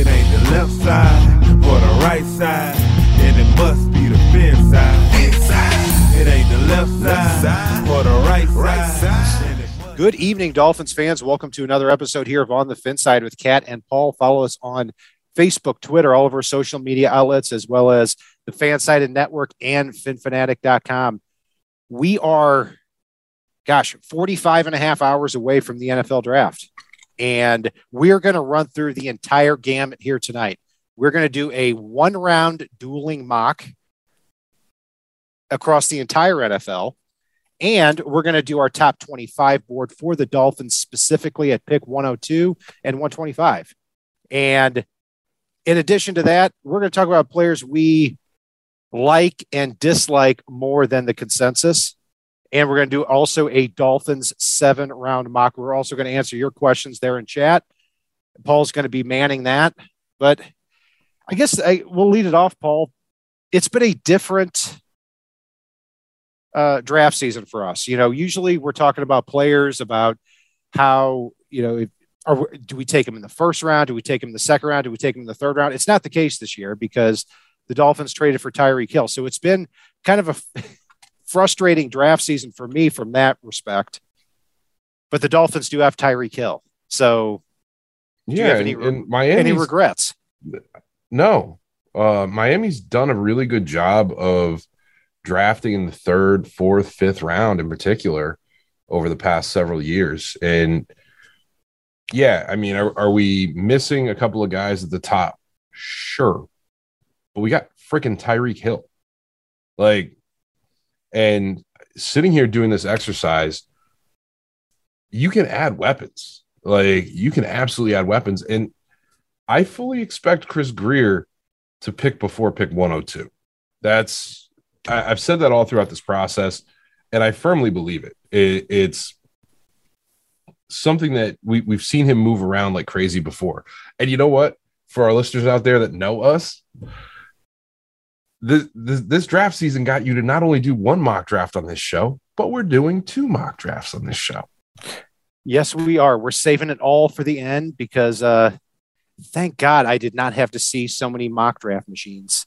It ain't the left side or the right side, and it must be the fin side. It ain't the left side or the right side. Good evening, Dolphins fans. Welcome to another episode here of On the Fin Side with Kat and Paul. Follow us on Facebook, Twitter, all of our social media outlets, as well as the Fansided Network and FinFanatic.com. We are, 45 and a half hours away from the NFL draft, and we're going to run through the entire gamut here tonight. We're going to do a one-round dueling mock across the entire NFL, and we're going to do our top 25 board for the Dolphins specifically at pick 102 and 125. And in addition to that, we're going to talk about players we like and dislike more than the consensus. And we're going to do also a Dolphins 7-round mock. We're also going to answer your questions there in chat. Paul's going to be manning that, but I guess we'll lead it off, Paul. It's been a different draft season for us. You know, usually we're talking about players, about how, you know, do we take them in the first round? Do we take them in the second round? Do we take them in the third round? It's not the case this year because the Dolphins traded for Tyreek Hill. So it's been kind of a frustrating draft season for me from that respect, but the Dolphins do have Tyreek Hill. So do you have any regrets? No, Miami's done a really good job of drafting in the third, fourth, fifth round in particular over the past several years. And yeah, I mean, are we missing a couple of guys at the top? Sure. But we got freaking Tyreek Hill. Like, and sitting here doing this exercise, you can add weapons. Like, you can absolutely add weapons. And I fully expect Chris Greer to pick before pick 102. I've said that all throughout this process, and I firmly believe it. It's something that we've seen him move around like crazy before. And you know what? For our listeners out there that know us, this draft season got you to not only do one mock draft on this show, but we're doing two mock drafts on this show. Yes, we are. We're saving it all for the end because thank God I did not have to see so many mock draft machines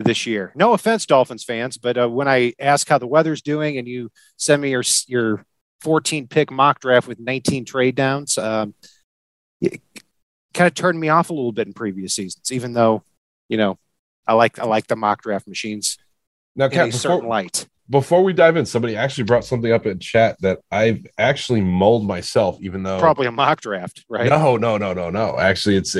this year. No offense, Dolphins fans, but when I ask how the weather's doing and you send me your 14-pick mock draft with 19 trade downs, it kind of turned me off a little bit in previous seasons, even though, you know, I like the mock draft machines now, Kat, in a certain light. Before we dive in, somebody actually brought something up in chat that I've actually mulled myself, even though... Probably a mock draft, right? No. Actually, it's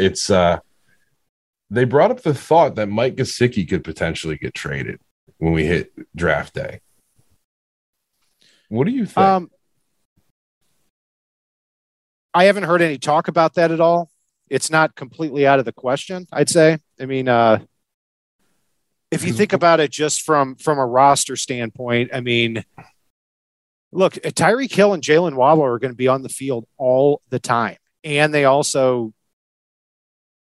they brought up the thought that Mike Gesicki could potentially get traded when we hit draft day. What do you think? I haven't heard any talk about that at all. It's not completely out of the question, I'd say. I mean, if you think about it just from a roster standpoint, I mean, look, Tyreek Hill and Jalen Waddle are going to be on the field all the time. And they also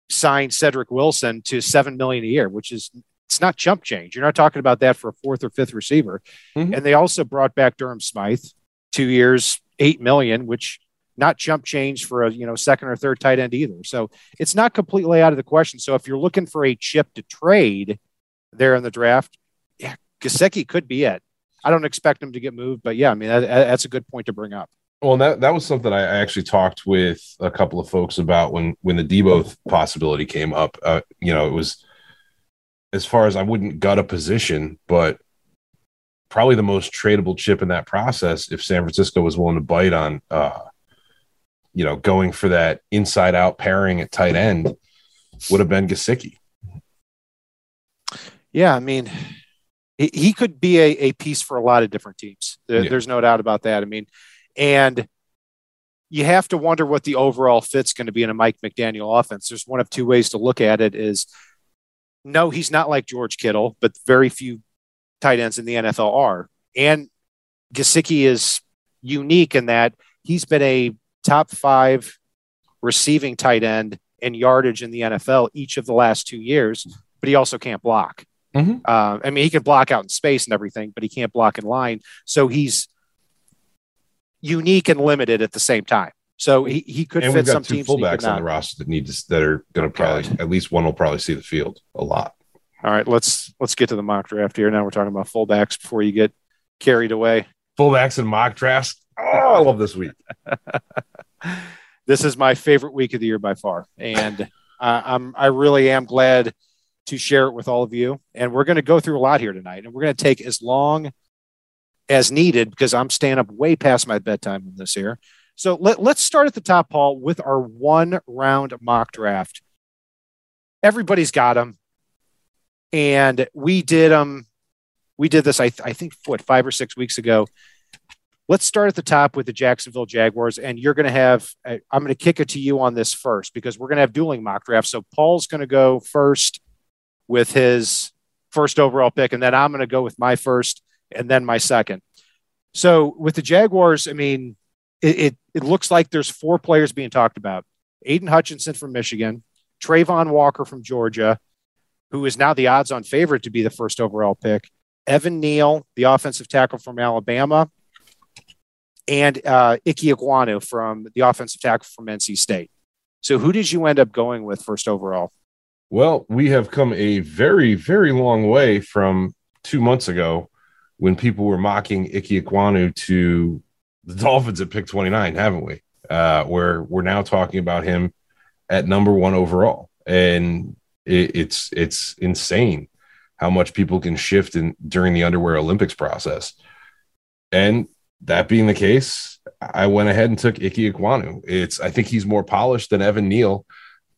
signed Cedric Wilson to $7 million a year, which is, it's not jump change. You're not talking about that for a fourth or fifth receiver. Mm-hmm. And they also brought back Durham Smythe, 2 years, $8 million, which not jump change for a, you know, second or third tight end either. So it's not completely out of the question. So if you're looking for a chip to trade there in the draft, yeah, Gesicki could be it. I don't expect him to get moved, but yeah, I mean, that's a good point to bring up. Well, that was something I actually talked with a couple of folks about when the Debo possibility came up. You know, it was, as far as I wouldn't gut a position, but probably the most tradable chip in that process if San Francisco was willing to bite on, you know, going for that inside out pairing at tight end would have been Gesicki. Yeah, I mean, he could be a piece for a lot of different teams. There's no doubt about that. I mean, and you have to wonder what the overall fit's going to be in a Mike McDaniel offense. There's one of two ways to look at it is, no, he's not like George Kittle, but very few tight ends in the NFL are. And Gesicki is unique in that he's been a top 5 receiving tight end in yardage in the NFL each of the last 2 years, but he also can't block. Mm-hmm. I mean, he can block out in space and everything, but he can't block in line. So he's unique and limited at the same time. So he could and fit some teams. And we've got two fullbacks on the roster that are going to probably, at least one will probably see the field a lot. All right, let's get to the mock draft here. Now we're talking about fullbacks before you get carried away. Fullbacks and mock drafts. Oh, I love this week. This is my favorite week of the year by far. And I really am glad to share it with all of you. And we're going to go through a lot here tonight. And we're going to take as long as needed because I'm staying up way past my bedtime in this year. So let's start at the top, Paul, with our one-round mock draft. Everybody's got them, and we did them. We did this, I think, 5 or 6 weeks ago. Let's start at the top with the Jacksonville Jaguars, and you're going to have – I'm going to kick it to you on this first because we're going to have dueling mock drafts. So Paul's going to go first with his first overall pick, and then I'm going to go with my first and then my second. So with the Jaguars, I mean – It looks like there's four players being talked about. Aiden Hutchinson from Michigan, Travon Walker from Georgia, who is now the odds-on favorite to be the first overall pick, Evan Neal, the offensive tackle from Alabama, and Ikem Ekwonu from the offensive tackle from NC State. So who did you end up going with first overall? Well, we have come a very, very long way from 2 months ago when people were mocking Ikem Ekwonu to the Dolphins at pick 29, haven't we? Where we're now talking about him at number one overall. And it's insane how much people can shift during the underwear Olympics process. And that being the case, I went ahead and took Ikem Ekwonu. I think he's more polished than Evan Neal,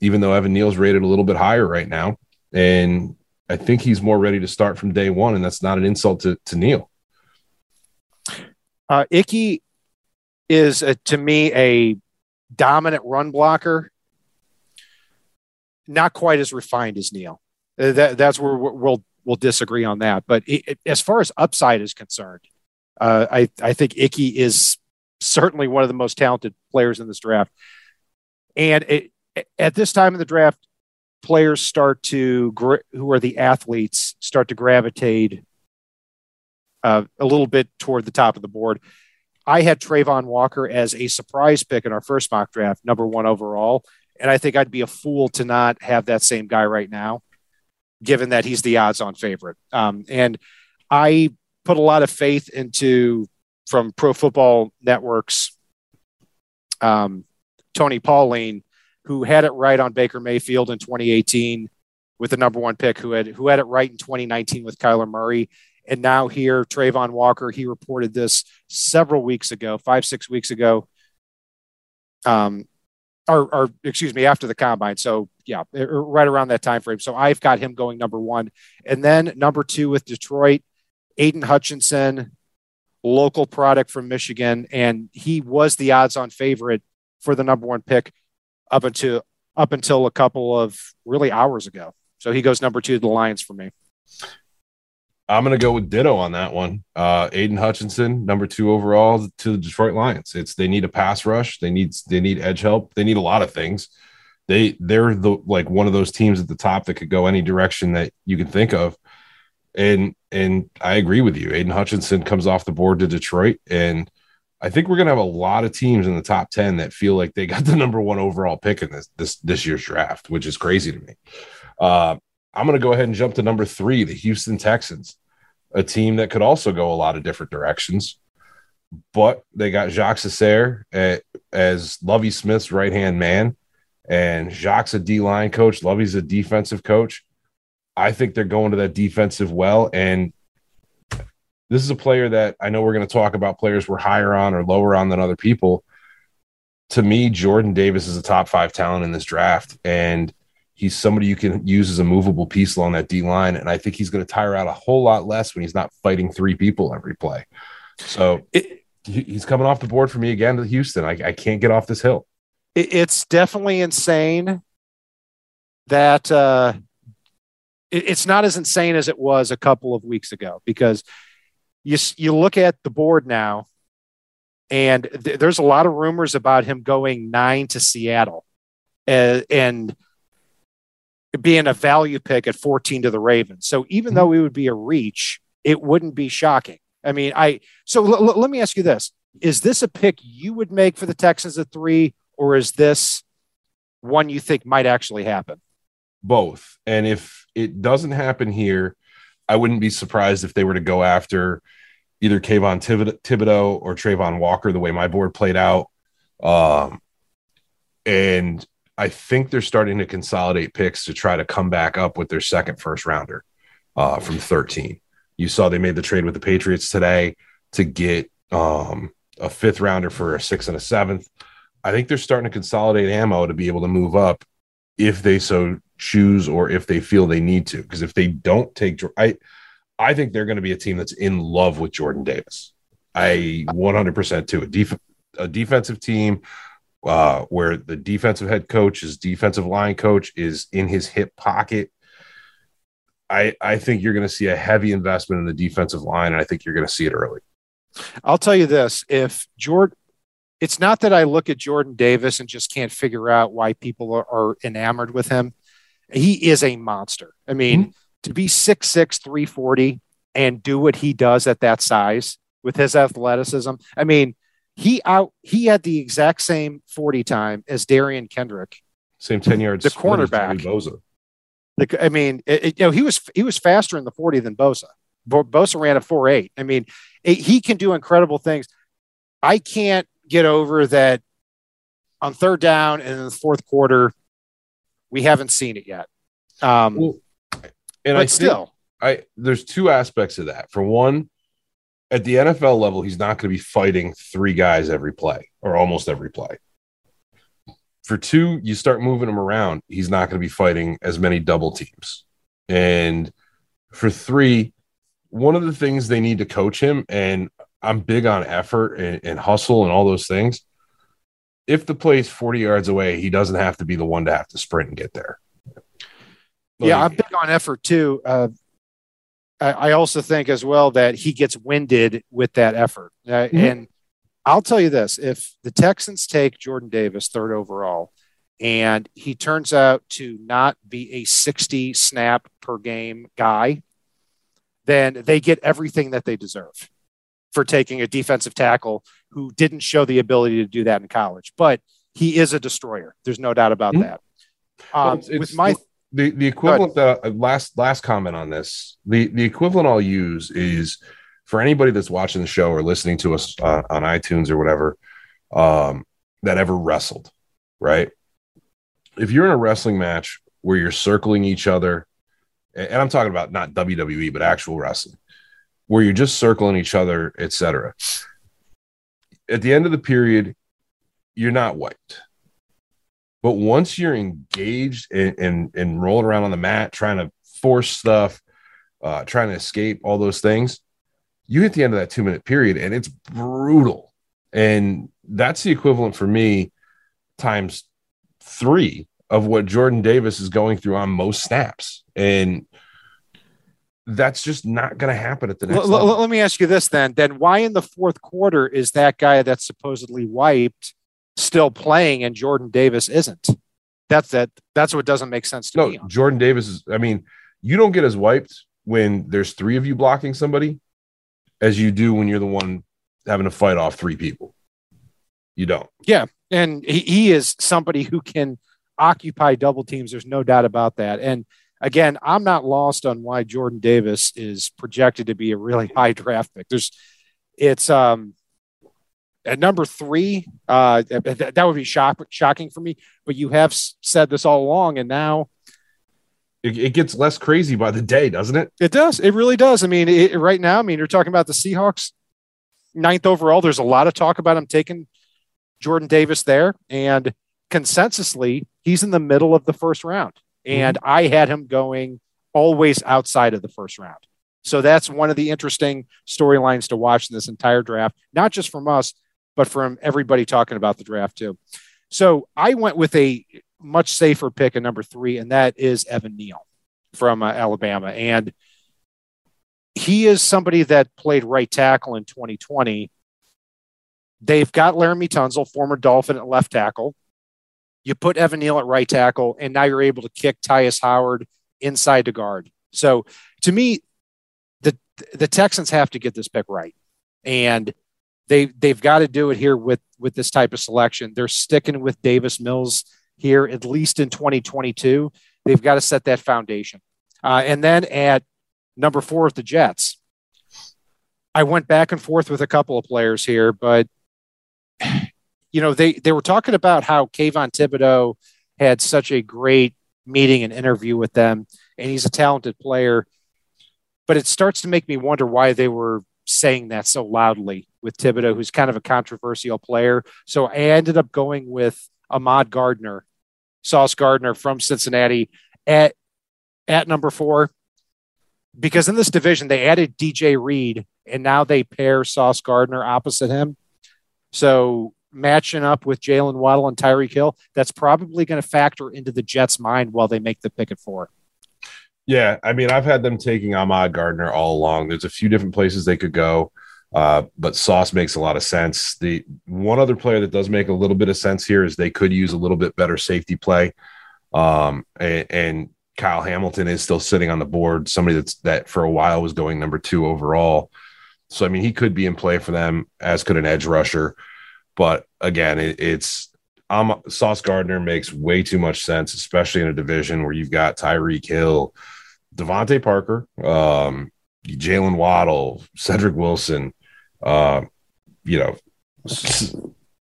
even though Evan Neal's rated a little bit higher right now. And I think he's more ready to start from day one. And that's not an insult to Neal. Icky is to me a dominant run blocker, not quite as refined as Neal. That's where we'll disagree on that. But as far as upside is concerned, I think Icky is certainly one of the most talented players in this draft. And at this time in the draft, players who are the athletes start to gravitate a little bit toward the top of the board. I had Travon Walker as a surprise pick in our first mock draft, number one overall. And I think I'd be a fool to not have that same guy right now, given that he's the odds on favorite. And I put a lot of faith from Pro Football Network's Tony Pauline, who had it right on Baker Mayfield in 2018 with the number one pick, who had it right in 2019 with Kyler Murray. And now here, Travon Walker, he reported this several weeks ago, 5-6 weeks ago, after the combine. So yeah, right around that time frame. So I've got him going number one, and then number two with Detroit, Aiden Hutchinson, local product from Michigan, and he was the odds-on favorite for the number one pick up until a couple of really hours ago. So he goes number two to the Lions for me. I'm going to go with ditto on that one. Aiden Hutchinson, number two overall to the Detroit Lions. They need a pass rush. They need edge help. They need a lot of things. They're like one of those teams at the top that could go any direction that you can think of. And I agree with you. Aiden Hutchinson comes off the board to Detroit. And I think we're going to have a lot of teams in the top 10 that feel like they got the number one overall pick in this year's draft, which is crazy to me. I'm going to go ahead and jump to number three, the Houston Texans, a team that could also go a lot of different directions, but they got Jacques Cesaire as Lovie Smith's right-hand man, and Jacques a D-line coach, Lovie's a defensive coach. I think they're going to that defensive well, and this is a player that I know we're going to talk about players we're higher on or lower on than other people. To me, Jordan Davis is a top-5 talent in this draft, and he's somebody you can use as a movable piece along that D line. And I think he's going to tire out a whole lot less when he's not fighting three people every play. So he's coming off the board for me again to Houston. I can't get off this hill. It's definitely insane that it's not as insane as it was a couple of weeks ago, because you look at the board now and there's a lot of rumors about him going 9 to Seattle and being a value pick at 14 to the Ravens. So even though it would be a reach, it wouldn't be shocking. I mean, let me ask you this. Is this a pick you would make for the Texans at 3, or is this one you think might actually happen? Both. And if it doesn't happen here, I wouldn't be surprised if they were to go after either Kayvon Thibodeaux or Travon Walker, the way my board played out. And I think they're starting to consolidate picks to try to come back up with their second first rounder from 13. You saw they made the trade with the Patriots today to get a fifth rounder for a 6th and a 7th. I think they're starting to consolidate ammo to be able to move up if they so choose, or if they feel they need to, because if they don't take, I think they're going to be a team that's in love with Jordan Davis. I 100% to a defensive team where the defensive head coach, his defensive line coach is in his hip pocket. I think you're going to see a heavy investment in the defensive line, and I think you're going to see it early. I'll tell you this, if Jordan, it's not that I look at Jordan Davis and just can't figure out why people are enamored with him. He is a monster. I mean, to be 6'6", 340 and do what he does at that size with his athleticism. I mean, he had the exact same 40 time as Darian Kendrick. Same 10 yards. The cornerback. Bosa. I mean, he was faster in the 40 than Bosa. Bosa ran a 4.8. I mean, he can do incredible things. I can't get over that on third down and in the fourth quarter, we haven't seen it yet. There's two aspects of that. For one, at the NFL level, he's not going to be fighting three guys every play or almost every play. For two, you start moving him around, he's not going to be fighting as many double teams. And for three, one of the things they need to coach him, and I'm big on effort and hustle and all those things. If the play's 40 yards away, he doesn't have to be the one to have to sprint and get there. Yeah, I'm big on effort too. I also think as well that he gets winded with that effort. And I'll tell you this, if the Texans take Jordan Davis 3rd overall and he turns out to not be a 60 snap per game guy, then they get everything that they deserve for taking a defensive tackle who didn't show the ability to do that in college. But he is a destroyer. There's no doubt about that. The equivalent, last comment on this, the equivalent I'll use is for anybody that's watching the show or listening to us on iTunes or whatever that ever wrestled, right? If you're in a wrestling match where you're circling each other, and I'm talking about not WWE, but actual wrestling, where you're just circling each other, etc. At the end of the period, you're not wiped. But once you're engaged and rolling around on the mat, trying to force stuff, trying to escape, all those things, you hit the end of that 2-minute period, and it's brutal. And that's the equivalent for me times 3 of what Jordan Davis is going through on most snaps. And that's just not going to happen at the next level. Let me ask you this then. Then why in the fourth quarter is that guy that's supposedly wiped still playing and Jordan Davis isn't? That's what doesn't make sense to me. No, Jordan Davis is, I mean, you don't get as wiped when there's 3 of you blocking somebody as you do when you're the one having to fight off 3 people. You don't. Yeah, and he is somebody who can occupy double teams. There's no doubt about that. And again, I'm not lost on why Jordan Davis is projected to be a really high draft pick. It's at number 3. That would be shocking for me. But you have said this all along, and now it gets less crazy by the day, doesn't it? It does. It really does. I mean, right now, I mean, you're talking about the Seahawks 9th overall. There's a lot of talk about him taking Jordan Davis there, and consensusly, he's in the middle of the first round. And I had him going always outside of the first round. So that's one of the interesting storylines to watch in this entire draft, not just from us, but from everybody talking about the draft too. So I went with a much safer pick at number 3, and that is Evan Neal from Alabama. And he is somebody that played right tackle in 2020. They've got Laramie Tunzel, former Dolphin, at left tackle. You put Evan Neal at right tackle, and now you're able to kick Tyus Howard inside to guard. So to me, the Texans have to get this pick right. And they've got to do it here with this type of selection. They're sticking with Davis Mills here, at least in 2022. They've got to set that foundation. And then at number 4 of the Jets, I went back and forth with a couple of players here, but you know, they were talking about how Kayvon Thibodeaux had such a great meeting and interview with them, and he's a talented player, but it starts to make me wonder why they were saying that so loudly with Thibodeaux, who's kind of a controversial player. So I ended up going with Sauce Gardner from Cincinnati at number 4, because in this division, they added DJ Reed and now they pair Sauce Gardner opposite him. So matching up with Jalen Waddle and Tyreek Hill, that's probably going to factor into the Jets' mind while they make the pick at 4. Yeah, I mean, I've had them taking Ahmad Gardner all along. There's a few different places they could go, but Sauce makes a lot of sense. The one other player that does make a little bit of sense here is they could use a little bit better safety play, and Kyle Hamilton is still sitting on the board, somebody that for a while was going number 2 overall. So, I mean, he could be in play for them, as could an edge rusher. But, again, Sauce Gardner makes way too much sense, especially in a division where you've got Tyreek Hill, Devontae Parker, Jalen Waddle, Cedric Wilson, you know,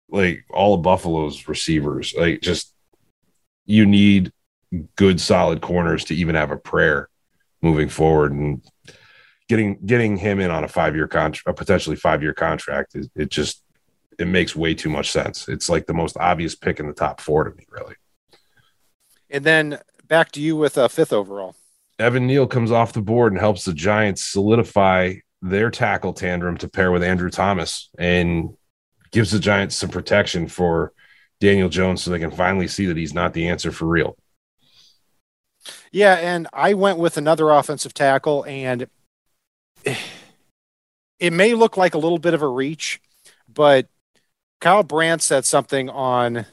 like all of Buffalo's receivers. Like, just you need good, solid corners to even have a prayer moving forward. And getting him in on a potentially 5-year contract, it makes way too much sense. It's like the most obvious pick in the top 4 to me, really. And then back to you with 5th overall. Evan Neal comes off the board and helps the Giants solidify their tackle tandem to pair with Andrew Thomas, and gives the Giants some protection for Daniel Jones so they can finally see that he's not the answer for real. Yeah, and I went with another offensive tackle, and it may look like a little bit of a reach, but Kyle Brandt said something on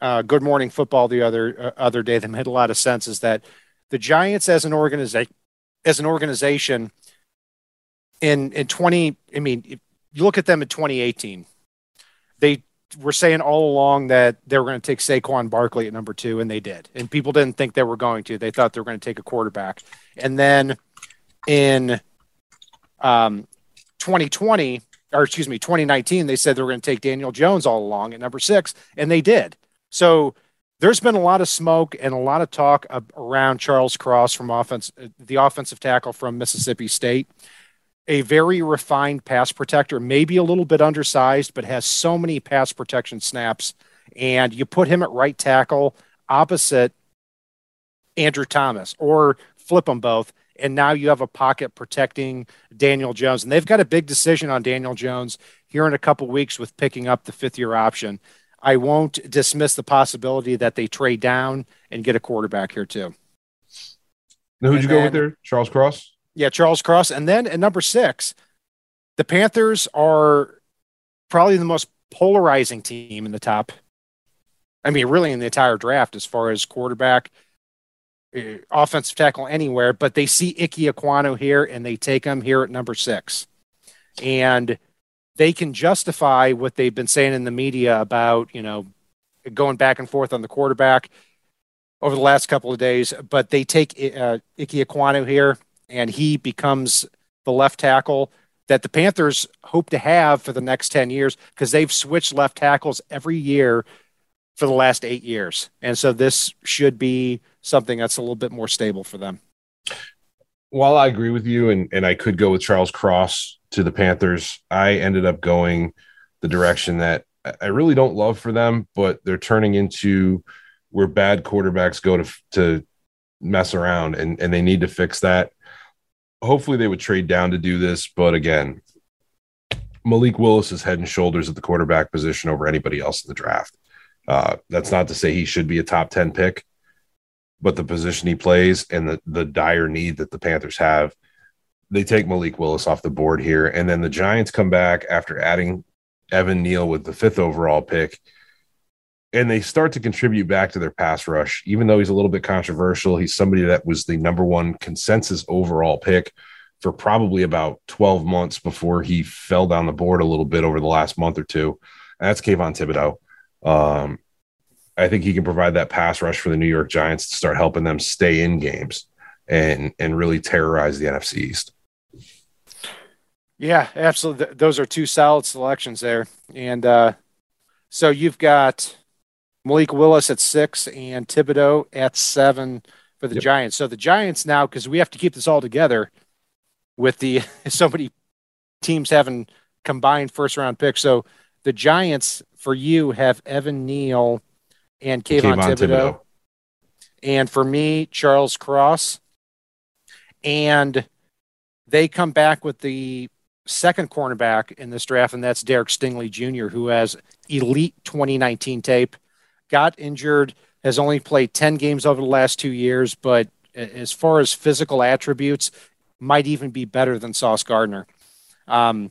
Good Morning Football the other day that made a lot of sense, is that the Giants as an organization if you look at them in 2018, they were saying all along that they were going to take Saquon Barkley at number 2, and they did. And people didn't think they were going to. They thought they were going to take a quarterback. And then in 2019, they said they were going to take Daniel Jones all along at number 6, and they did. So there's been a lot of smoke and a lot of talk around Charles Cross from the offensive tackle from Mississippi State, a very refined pass protector, maybe a little bit undersized, but has so many pass protection snaps. And you put him at right tackle opposite Andrew Thomas, or flip them both, and now you have a pocket protecting Daniel Jones. And they've got a big decision on Daniel Jones here in a couple weeks with picking up the 5th-year option. I won't dismiss the possibility that they trade down and get a quarterback here too. Now, who'd you go with there? Charles Cross? Yeah, Charles Cross. And then at number 6, the Panthers are probably the most polarizing team in the top. I mean, really in the entire draft as far as quarterback, offensive tackle, anywhere, but they see Ikem Ekwonu here and they take him here at number 6. And they can justify what they've been saying in the media about, you know, going back and forth on the quarterback over the last couple of days, but they take Ikem Ekwonu here, and he becomes the left tackle that the Panthers hope to have for the next 10 years, because they've switched left tackles every year for the last 8 years. And so this should be something that's a little bit more stable for them. While I agree with you, and I could go with Charles Cross to the Panthers, I ended up going the direction that I really don't love for them, but they're turning into where bad quarterbacks go to mess around, and they need to fix that. Hopefully they would trade down to do this, but again, Malik Willis is head and shoulders at the quarterback position over anybody else in the draft. That's not to say he should be a top 10 pick, but the position he plays and the dire need that the Panthers have, they take Malik Willis off the board here. And then the Giants come back after adding Evan Neal with the 5th overall pick, and they start to contribute back to their pass rush. Even though he's a little bit controversial, he's somebody that was the number 1 consensus overall pick for probably about 12 months before he fell down the board a little bit over the last month or two. And that's Kayvon Thibodeaux. I think he can provide that pass rush for the New York Giants to start helping them stay in games and really terrorize the NFC East. Yeah, absolutely. Those are two solid selections there. And so you've got Malik Willis at 6 and Thibodeaux at 7 for the Giants. So the Giants now, because we have to keep this all together with the so many teams having combined first-round picks. So the Giants, for you, have Evan Neal and Kayvon Thibodeaux. And for me, Charles Cross. And they come back with the second cornerback in this draft, and that's Derek Stingley Jr., who has elite 2019 tape, got injured, has only played 10 games over the last 2 years, but as far as physical attributes, might even be better than Sauce Gardner. Then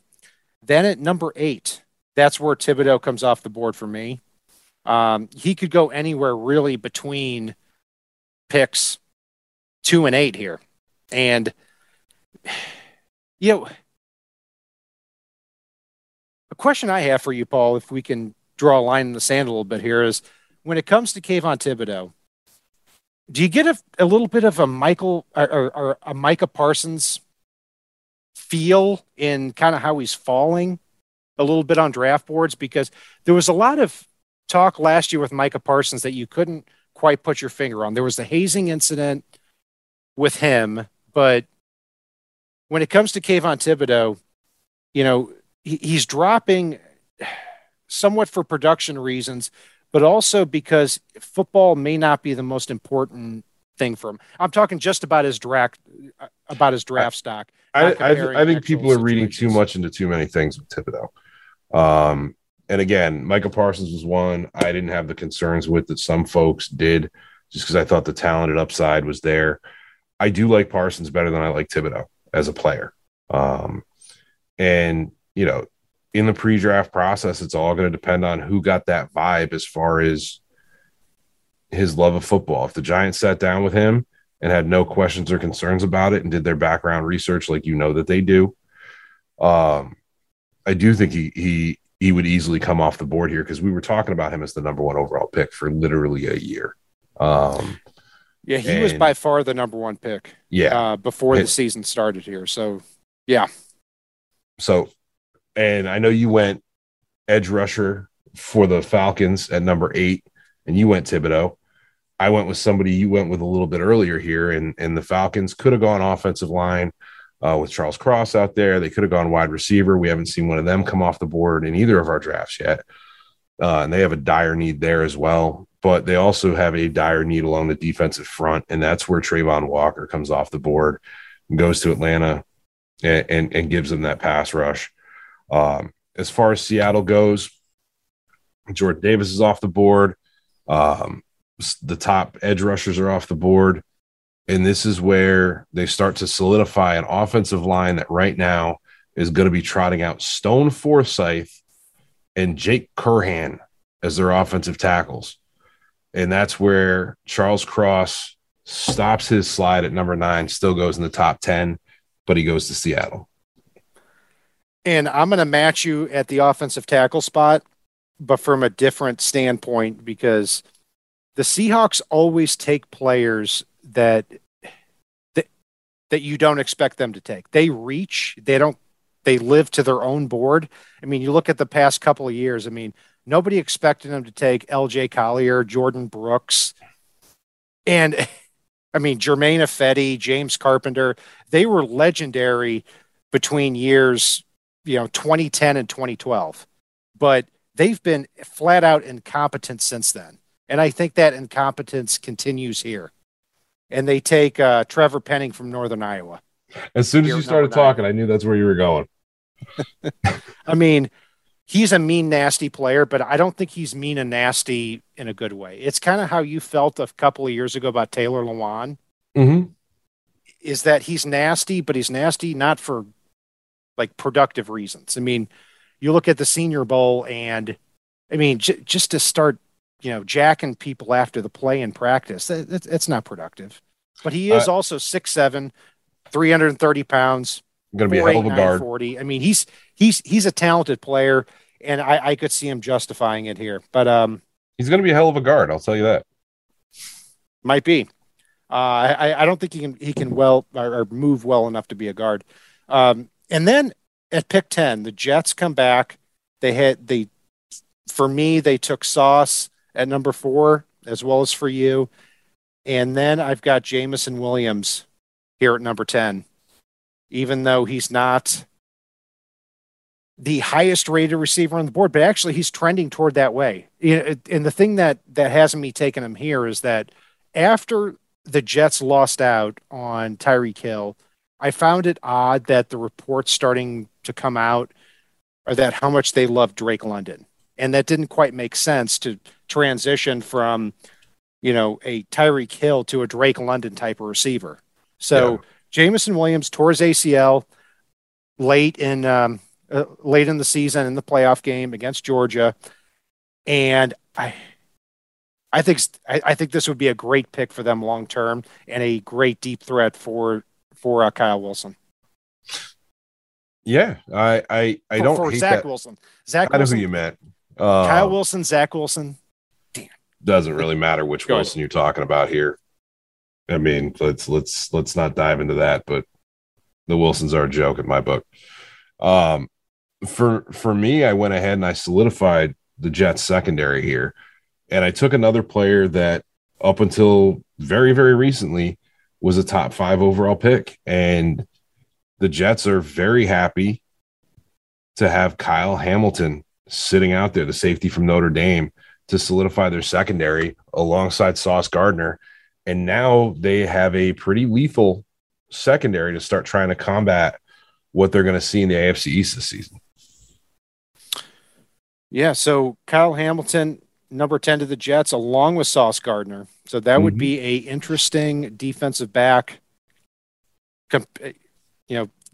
at number 8, that's where Thibodeaux comes off the board for me. He could go anywhere really between picks 2 and 8 here. And, you know, a question I have for you, Paul, if we can draw a line in the sand a little bit here, is when it comes to Kayvon Thibodeaux, do you get a little bit of a Michael or a Micah Parsons feel in kind of how he's falling a little bit on draft boards? Because there was a lot of talk last year with Micah Parsons that you couldn't quite put your finger on. There was the hazing incident with him, but when it comes to Kayvon Thibodeaux, you know, he's dropping somewhat for production reasons, but also because football may not be the most important thing for him. I'm talking just about his draft stock. I think people are reading too much into too many things with Thibodeaux. And again, Micah Parsons was one I didn't have the concerns with that some folks did, just because I thought the talented upside was there. I do like Parsons better than I like Thibodeaux as a player. And, you know, in the pre-draft process, it's all going to depend on who got that vibe as far as his love of football. If the Giants sat down with him and had no questions or concerns about it and did their background research, like, you know, that they do, I do think he would easily come off the board here, because we were talking about him as the number 1 overall pick for literally a year. Yeah, he was by far the number 1 pick before the season started here. So, yeah. So, and I know you went edge rusher for the Falcons at number 8, and you went Thibodeaux. I went with somebody you went with a little bit earlier here, and the Falcons could have gone offensive line with Charles Cross out there. They could have gone wide receiver. We haven't seen one of them come off the board in either of our drafts yet. And they have a dire need there as well. But they also have a dire need along the defensive front, and that's where Travon Walker comes off the board and goes to Atlanta and gives them that pass rush. As far as Seattle goes, Jordan Davis is off the board. The top edge rushers are off the board. And this is where they start to solidify an offensive line that right now is going to be trotting out Stone Forsythe and Jake Curhan as their offensive tackles. And that's where Charles Cross stops his slide at number 9, still goes in the top 10, but he goes to Seattle. And I'm going to match you at the offensive tackle spot, but from a different standpoint, because the Seahawks always take players that you don't expect them to take. They reach, they live to their own board. I mean, you look at the past couple of years, I mean, nobody expected them to take LJ Collier, Jordan Brooks, and I mean, Jermaine Effetti, James Carpenter. They were legendary between years, 2010 and 2012, but they've been flat out incompetent since then. And I think that incompetence continues here. And they take Trevor Penning from Northern Iowa. As soon as you started talking, I knew that's where you were going. I mean, he's a mean, nasty player, but I don't think he's mean and nasty in a good way. It's kind of how you felt a couple of years ago about Taylor Lewan. Mm-hmm. Is that he's nasty, but he's nasty not for like productive reasons. I mean, you look at the Senior Bowl, and I mean, just to start, jacking people after the play in practice, it's not productive. But he is also 6'7", 330 pounds, going to be a hell of a guard. 40. I mean, he's a talented player, and I could see him justifying it here. But he's going to be a hell of a guard. I'll tell you that. Might be. I don't think he can well or move well enough to be a guard. And then at pick 10, the Jets come back. They took Sauce at number 4, as well as for you. And then I've got Jamison Williams here at number 10, even though he's not the highest rated receiver on the board, but actually he's trending toward that way. And the thing that hasn't me taking him here is that after the Jets lost out on Tyreek Hill, I found it odd that the reports starting to come out are that how much they love Drake London. And that didn't quite make sense to transition from, a Tyreek Hill to a Drake London type of receiver. So yeah. Jamison Williams tore his ACL late in the season in the playoff game against Georgia. And I think this would be a great pick for them long-term and a great deep threat for Kyle Wilson. Yeah. I don't for hate Zach that. Wilson. Zach Wilson. I know who you meant. Kyle Wilson, Zach Wilson. Damn. Doesn't really matter which Wilson you're talking about here. I mean, let's not dive into that, but the Wilsons are a joke in my book. For me, I went ahead and I solidified the Jets secondary here. And I took another player that up until very, very recently was a top 5 overall pick. And the Jets are very happy to have Kyle Hamilton sitting out there, the safety from Notre Dame, to solidify their secondary alongside Sauce Gardner. And now they have a pretty lethal secondary to start trying to combat what they're going to see in the AFC East this season. Yeah, so Kyle Hamilton, number 10 to the Jets, along with Sauce Gardner. So that would be a interesting defensive back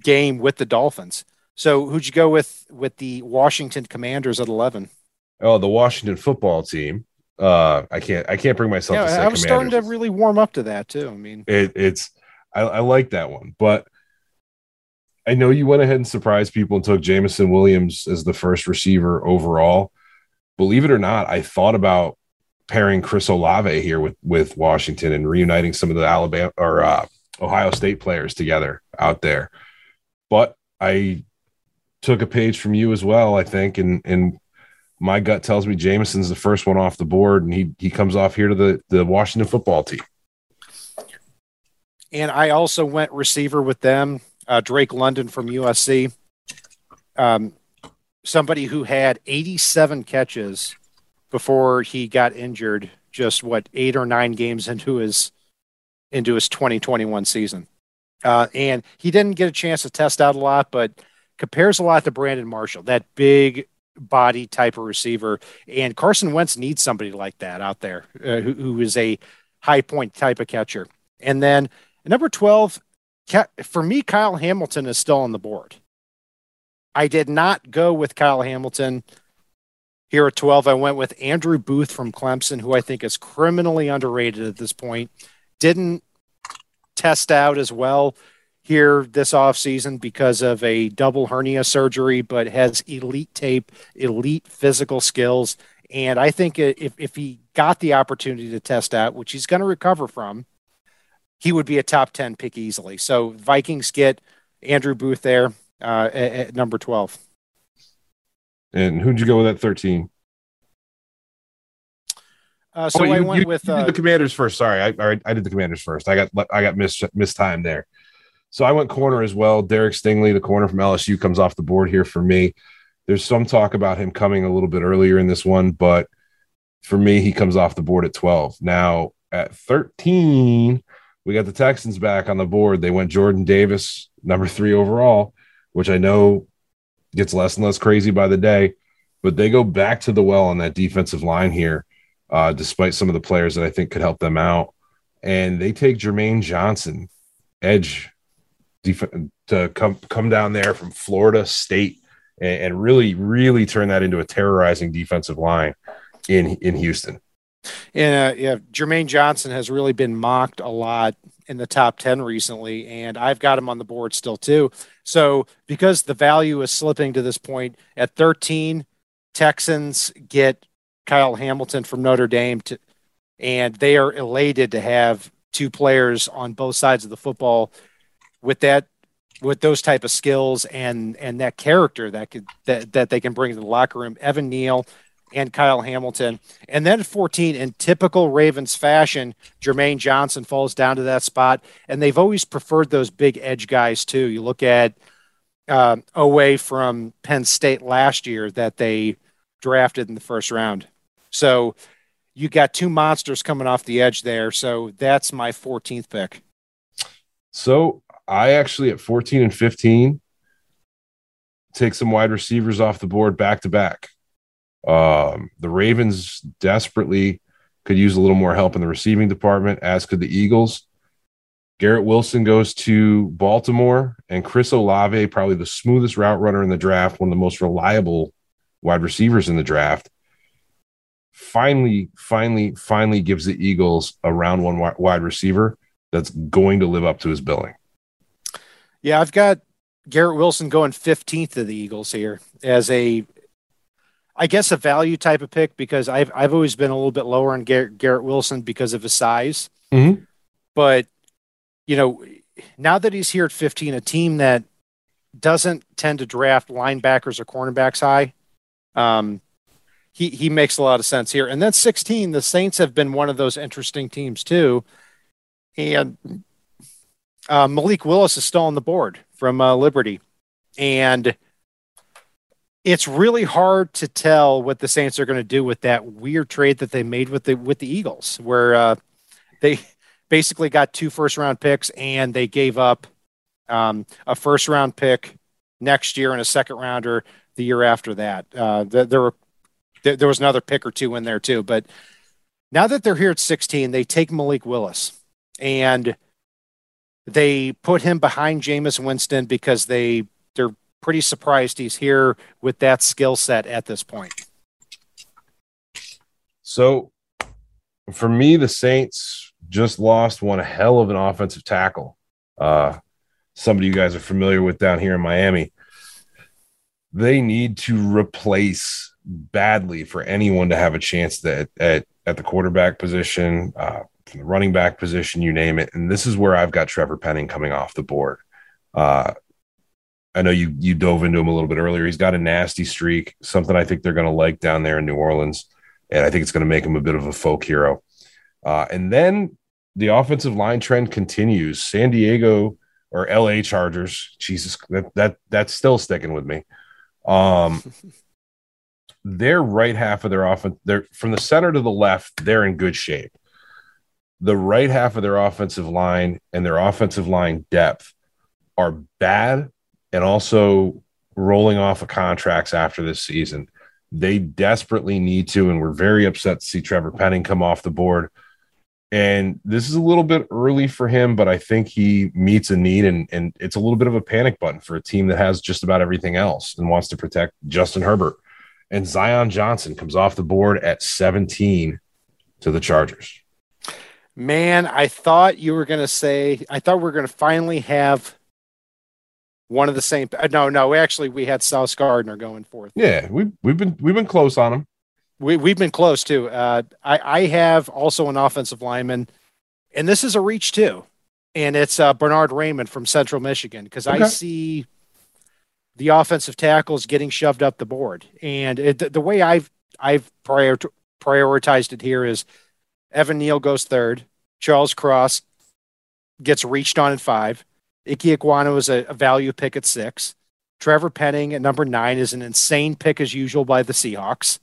game with the Dolphins. So who'd you go with the Washington Commanders at 11? Oh, the Washington football team. I can't bring myself to say Commanders. I was starting to really warm up to that too. I mean, I like that one, but I know you went ahead and surprised people and took Jamison Williams as the first receiver overall. Believe it or not, I thought about pairing Chris Olave here with Washington and reuniting some of the Alabama or Ohio State players together out there. But I took a page from you as well, I think, and my gut tells me Jamison's the first one off the board, and he comes off here to the Washington football team. And I also went receiver with them, Drake London from USC. Somebody who had 87 catches before he got injured, just 8 or 9 games into his 2021 season. And he didn't get a chance to test out a lot, but compares a lot to Brandon Marshall, that big body type of receiver. And Carson Wentz needs somebody like that out there who is a high point type of catcher. And then number 12, for me, Kyle Hamilton is still on the board. I did not go with Kyle Hamilton here at 12. I went with Andrew Booth from Clemson, who I think is criminally underrated at this point. Didn't test out as well here this offseason because of a double hernia surgery, but has elite tape, elite physical skills. And I think if he got the opportunity to test out, which he's going to recover from, he would be a top 10 pick easily. So Vikings get Andrew Booth there. At number 12. And who'd you go with at 13? I went with the Commanders first. Sorry, I did the Commanders first. I got mistimed there. So I went corner as well. Derek Stingley, the corner from LSU, comes off the board here for me. There's some talk about him coming a little bit earlier in this one, but for me, he comes off the board at 12. Now at 13, we got the Texans back on the board. They went Jordan Davis, number 3 overall, which I know gets less and less crazy by the day, but they go back to the well on that defensive line here, despite some of the players that I think could help them out. And they take Jermaine Johnson, edge, to come down there from Florida State and really, really turn that into a terrorizing defensive line in Houston. And Jermaine Johnson has really been mocked a lot in the top 10 recently, and I've got him on the board still too. So because the value is slipping to this point at 13, Texans get Kyle Hamilton from Notre Dame, and they are elated to have two players on both sides of the football with that, with those type of skills and that character that could, that they can bring to the locker room, Evan Neal and Kyle Hamilton. And then at 14, in typical Ravens fashion, Jermaine Johnson falls down to that spot. And they've always preferred those big edge guys too. You look at away from Penn State last year that they drafted in the first round. So you got two monsters coming off the edge there. So that's my 14th pick. So I actually at 14 and 15 take some wide receivers off the board back to back. The Ravens desperately could use a little more help in the receiving department, as could the Eagles. Garrett Wilson goes to Baltimore, and Chris Olave, probably the smoothest route runner in the draft, one of the most reliable wide receivers in the draft, finally gives the Eagles a round one wide receiver that's going to live up to his billing. Yeah, I've got Garrett Wilson going 15th to the Eagles here as I guess a value type of pick, because I've always been a little bit lower on Garrett Wilson because of his size. Mm-hmm. But, you know, now that he's here at 15, a team that doesn't tend to draft linebackers or cornerbacks high, he makes a lot of sense here. And then 16, the Saints have been one of those interesting teams too. And Malik Willis is still on the board from Liberty. And it's really hard to tell what the Saints are going to do with that weird trade that they made with the Eagles, where they basically got two first-round picks and they gave up a first-round pick next year and a second-rounder the year after that. There was another pick or two in there too. But now that they're here at 16, they take Malik Willis, and they put him behind Jameis Winston because they're pretty surprised he's here with that skill set at this point. So for me, the Saints just lost one hell of an offensive tackle. Somebody you guys are familiar with down here in Miami. They need to replace badly for anyone to have a chance at the quarterback position, from the running back position, you name it. And this is where I've got Trevor Penning coming off the board. I know you dove into him a little bit earlier. He's got a nasty streak, something I think they're going to like down there in New Orleans, and I think it's going to make him a bit of a folk hero. And then the offensive line trend continues. San Diego or LA Chargers, Jesus, that's still sticking with me. Their right half of their offense, from the center to the left, they're in good shape. The right half of their offensive line and their offensive line depth are bad, and also rolling off of contracts after this season. They desperately need to, and we're very upset to see Trevor Penning come off the board. And this is a little bit early for him, but I think he meets a need, and it's a little bit of a panic button for a team that has just about everything else and wants to protect Justin Herbert. And Zion Johnson comes off the board at 17 to the Chargers. Man, I thought we were going to finally have one of the same. No. Actually, we had Sauce Gardner going forth. Yeah, we've been close on him. We've been close too. I have also an offensive lineman, and this is a reach too, and it's Bernhard Raimann from Central Michigan, because okay, I see the offensive tackles getting shoved up the board, and the way I've prioritized it here is Evan Neal goes third, Charles Cross gets reached on at 5. Ikem Ekwonu is a value pick at 6. Trevor Penning at number 9 is an insane pick as usual by the Seahawks.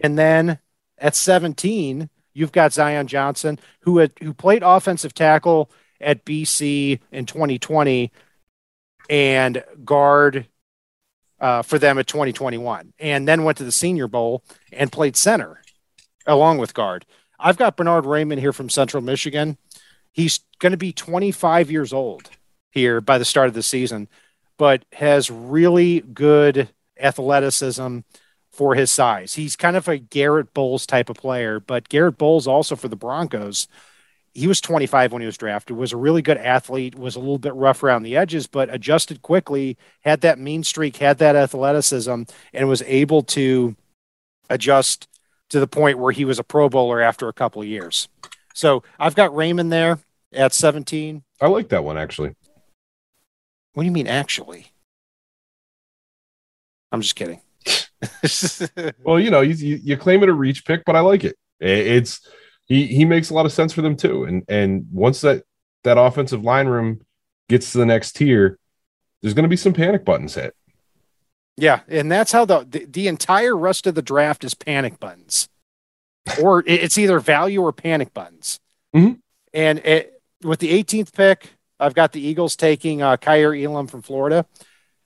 And then at 17, you've got Zion Johnson, who played offensive tackle at BC in 2020 and guard for them at 2021, and then went to the Senior Bowl and played center along with guard. I've got Bernhard Raimann here from Central Michigan. He's going to be 25 years old here by the start of the season, but has really good athleticism for his size. He's kind of a Garrett Bowles type of player, but Garrett Bowles also for the Broncos he was 25 when he was drafted, was a really good athlete, was a little bit rough around the edges, but adjusted quickly, had that mean streak, had that athleticism, and was able to adjust to the point where he was a Pro Bowler after a couple of years. So I've got Raimann there at 17. I like that one, actually. What do you mean, actually? I'm just kidding. Well, you know, you claim it a reach pick, but I like it. It's he makes a lot of sense for them too. And once that offensive line room gets to the next tier, there's going to be some panic buttons hit. Yeah, and that's how the entire rest of the draft is panic buttons, or it's either value or panic buttons. Mm-hmm. And with the 18th pick, I've got the Eagles taking Kyer Elam from Florida.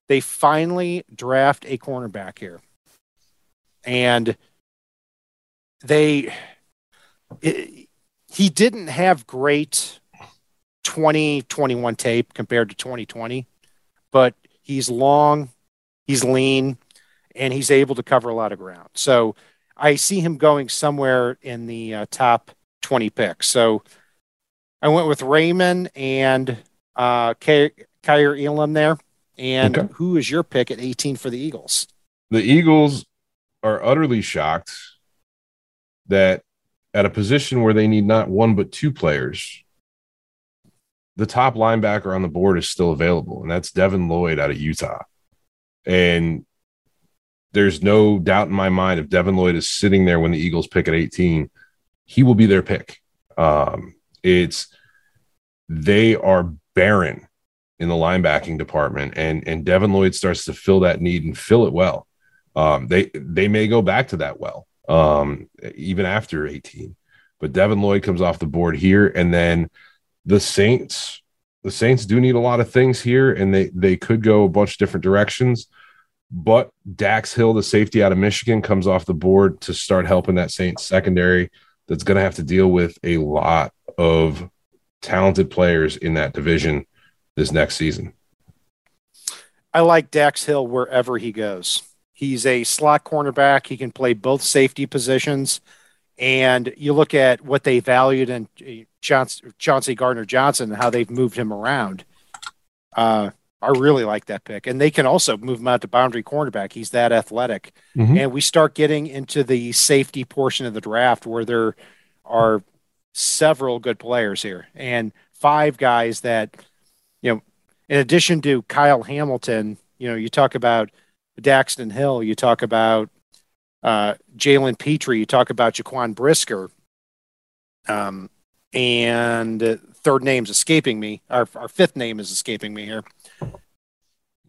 They finally draft a cornerback here. And he didn't have great 2021 tape compared to 2020, but he's long, he's lean, and he's able to cover a lot of ground. So I see him going somewhere in the top 20 picks. So I went with Raimann and Kyer Elam there. And okay. Who is your pick at 18 for the Eagles? The Eagles are utterly shocked that at a position where they need not one but two players, the top linebacker on the board is still available, and that's Devin Lloyd out of Utah. And there's no doubt in my mind if Devin Lloyd is sitting there when the Eagles pick at 18, he will be their pick. They are barren in the linebacking department, and Devin Lloyd starts to fill that need and fill it well. They may go back to that well even after 18, but Devin Lloyd comes off the board here, and then the Saints do need a lot of things here, and they could go a bunch of different directions. But Dax Hill, the safety out of Michigan, comes off the board to start helping that Saints secondary that's going to have to deal with a lot of talented players in that division this next season. I like Dax Hill wherever he goes. He's a slot cornerback. He can play both safety positions. And you look at what they valued in Chauncey Gardner-Johnson and how they've moved him around. I really like that pick. And they can also move him out to boundary cornerback. He's that athletic. Mm-hmm. And we start getting into the safety portion of the draft where there are several good players here. And five guys that, you know, in addition to Kyle Hamilton, you know, you talk about Daxton Hill, you talk about Jalen Petrie, you talk about Jaquan Brisker, and third name's escaping me. Our fifth name is escaping me here.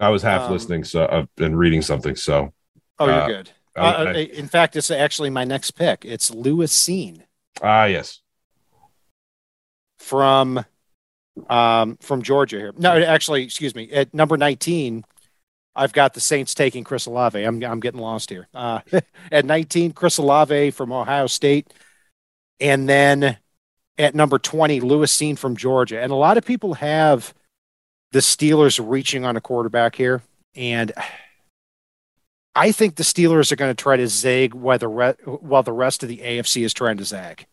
I was half listening, so I've been reading something. So, you're good. In fact, it's actually my next pick. It's Lewis Seen. Yes. From Georgia here. No, actually, excuse me. At number 19, I've got the Saints taking Chris Olave. I'm getting lost here. At 19, Chris Olave from Ohio State. And then at number 20, Lewis Seen from Georgia. And a lot of people have the Steelers reaching on a quarterback here. And I think the Steelers are going to try to zag while the rest of the AFC is trying to zag.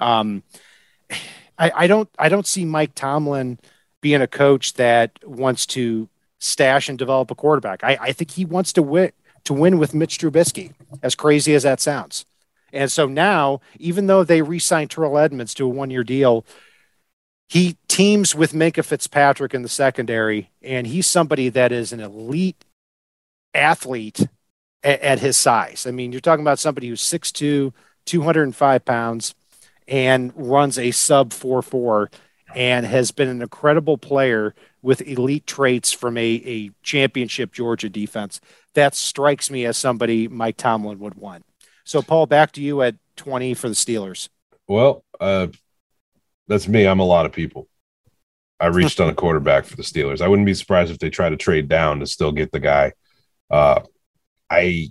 I don't see Mike Tomlin being a coach that wants to stash and develop a quarterback. I think he wants to win with Mitch Trubisky, as crazy as that sounds. And so now, even though they re-signed Terrell Edmunds to a one-year deal, he teams with Minkah Fitzpatrick in the secondary, and he's somebody that is an elite athlete at his size. I mean, you're talking about somebody who's 6'2", 205 pounds, and runs a sub 4.4 and has been an incredible player with elite traits from a championship Georgia defense. That strikes me as somebody Mike Tomlin would want. So, Paul, back to you at 20 for the Steelers. Well, that's me. I'm a lot of people. I reached on a quarterback for the Steelers. I wouldn't be surprised if they try to trade down to still get the guy. I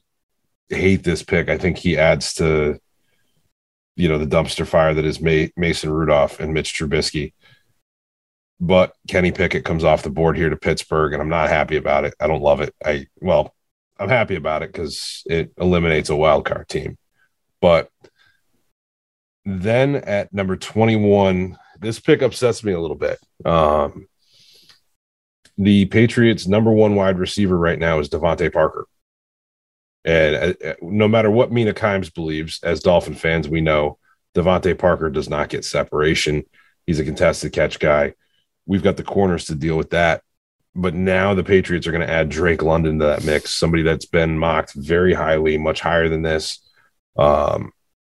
hate this pick. I think he adds to, you know, the dumpster fire that is Mason Rudolph and Mitch Trubisky. But Kenny Pickett comes off the board here to Pittsburgh, and I'm not happy about it. I don't love it. I'm happy about it because it eliminates a wild card team. But then at number 21, This pick upsets me a little bit. The Patriots' number one wide receiver right now is Devontae Parker. And no matter what Mina Kimes believes, as Dolphin fans, we know Devontae Parker does not get separation. He's a contested catch guy. We've got the corners to deal with that. But now the Patriots are going to add Drake London to that mix, somebody that's been mocked very highly, much higher than this,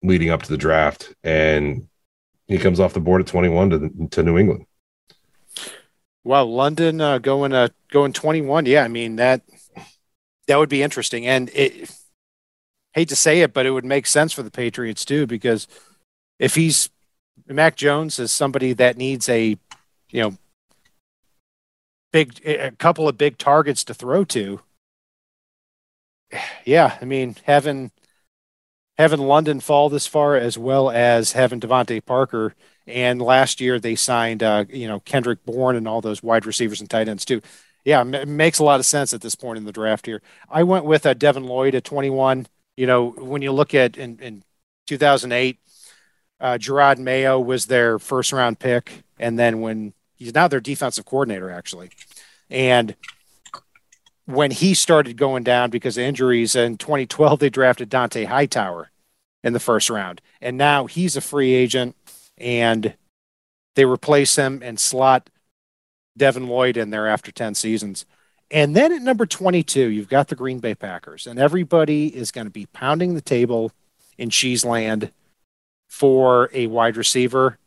leading up to the draft. And he comes off the board at 21 to New England. Wow, London going 21. Yeah, I mean, that would be interesting. And it hate to say it, but it would make sense for the Patriots too, because if he's Mac Jones is somebody that needs a, you know, a couple of big targets to throw to. Yeah, I mean, having London fall this far, as well as having Devontae Parker, and last year they signed Kendrick Bourne and all those wide receivers and tight ends too. Yeah, it makes a lot of sense at this point in the draft here. I went with Devin Lloyd at 21. You know, when you look at in 2008, Gerard Mayo was their first round pick, and then when he's now their defensive coordinator, actually. And when he started going down because of injuries in 2012, they drafted Dante Hightower in the first round. And now he's a free agent, and they replace him and slot Devin Lloyd in there after 10 seasons. And then at number 22, you've got the Green Bay Packers, and everybody is going to be pounding the table in Cheeseland for a wide receiver.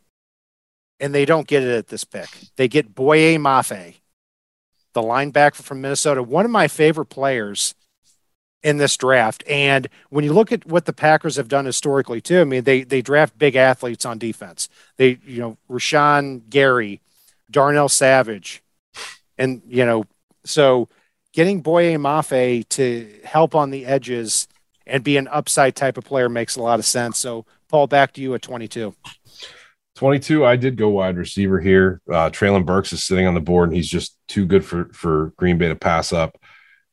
And they don't get it at this pick. They get Boye Mafe, the linebacker from Minnesota, one of my favorite players in this draft. And when you look at what the Packers have done historically, too, I mean, they draft big athletes on defense. They, Rashawn Gary, Darnell Savage, and, so getting Boye Mafe to help on the edges and be an upside type of player makes a lot of sense. So, Paul, back to you at 22. 22, I did go wide receiver here. Traylon Burks is sitting on the board, and he's just too good for Green Bay to pass up.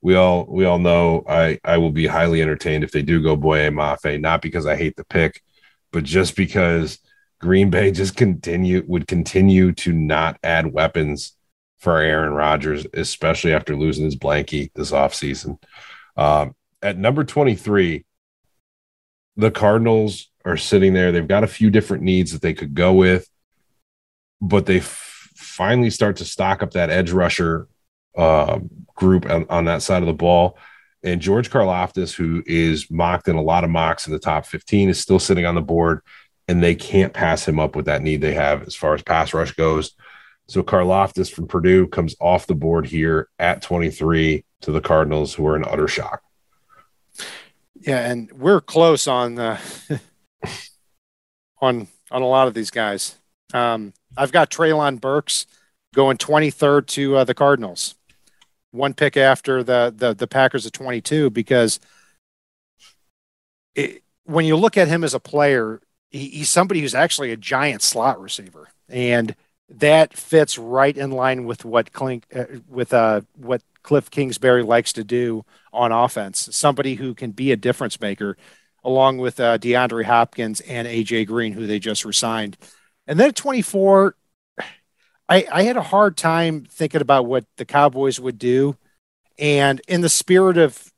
We all know I will be highly entertained if they do go Boye Mafe, not because I hate the pick, but just because Green Bay would continue to not add weapons for Aaron Rodgers, especially after losing his blankie this offseason. At number 23, the Cardinals are sitting there. They've got a few different needs that they could go with, but they finally start to stock up that edge rusher group on that side of the ball. And George Karlaftis, who is mocked in a lot of mocks in the top 15, is still sitting on the board, and they can't pass him up with that need they have as far as pass rush goes. So Karlaftis from Purdue comes off the board here at 23 to the Cardinals, who are in utter shock. Yeah, and we're close on on a lot of these guys. I've got Traylon Burks going 23rd to the Cardinals, one pick after the Packers at 22, because when you look at him as a player, he's somebody who's actually a giant slot receiver, and that fits right in line with what Cliff Kingsbury likes to do on offense. Somebody who can be a difference maker, along with DeAndre Hopkins and AJ Green, who they just resigned. And then at 24, I had a hard time thinking about what the Cowboys would do. And in the spirit of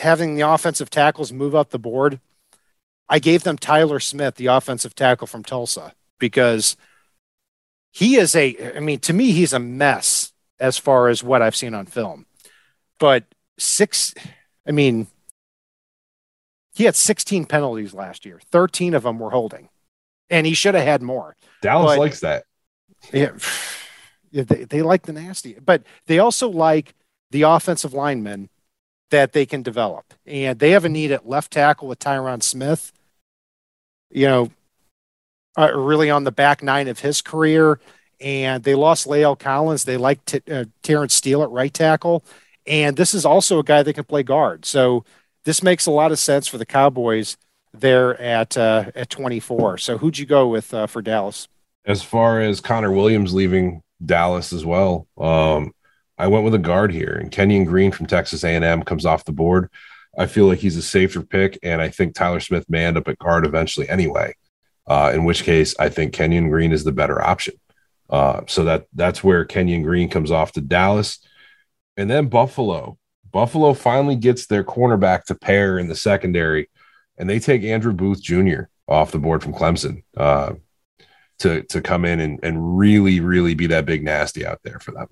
having the offensive tackles move up the board, I gave them Tyler Smith, the offensive tackle from Tulsa, because he is to me, he's a mess as far as what I've seen on film. But he had 16 penalties last year. 13 of them were holding, and he should have had more. Dallas likes that. Yeah, they like the nasty, but they also like the offensive linemen that they can develop. And they have a need at left tackle with Tyron Smith, really on the back nine of his career. And they lost Lael Collins. They like Terrence Steele at right tackle. And this is also a guy that can play guard. So, this makes a lot of sense for the Cowboys there at 24. So who'd you go with for Dallas? As far as Connor Williams leaving Dallas as well, I went with a guard here. And Kenyon Green from Texas A&M comes off the board. I feel like he's a safer pick, and I think Tyler Smith may end up at guard eventually anyway. in which case I think Kenyon Green is the better option. So that's where Kenyon Green comes off to Dallas. And then Buffalo finally gets their cornerback to pair in the secondary, and they take Andrew Booth Jr. off the board from Clemson to come in and really, really be that big nasty out there for them.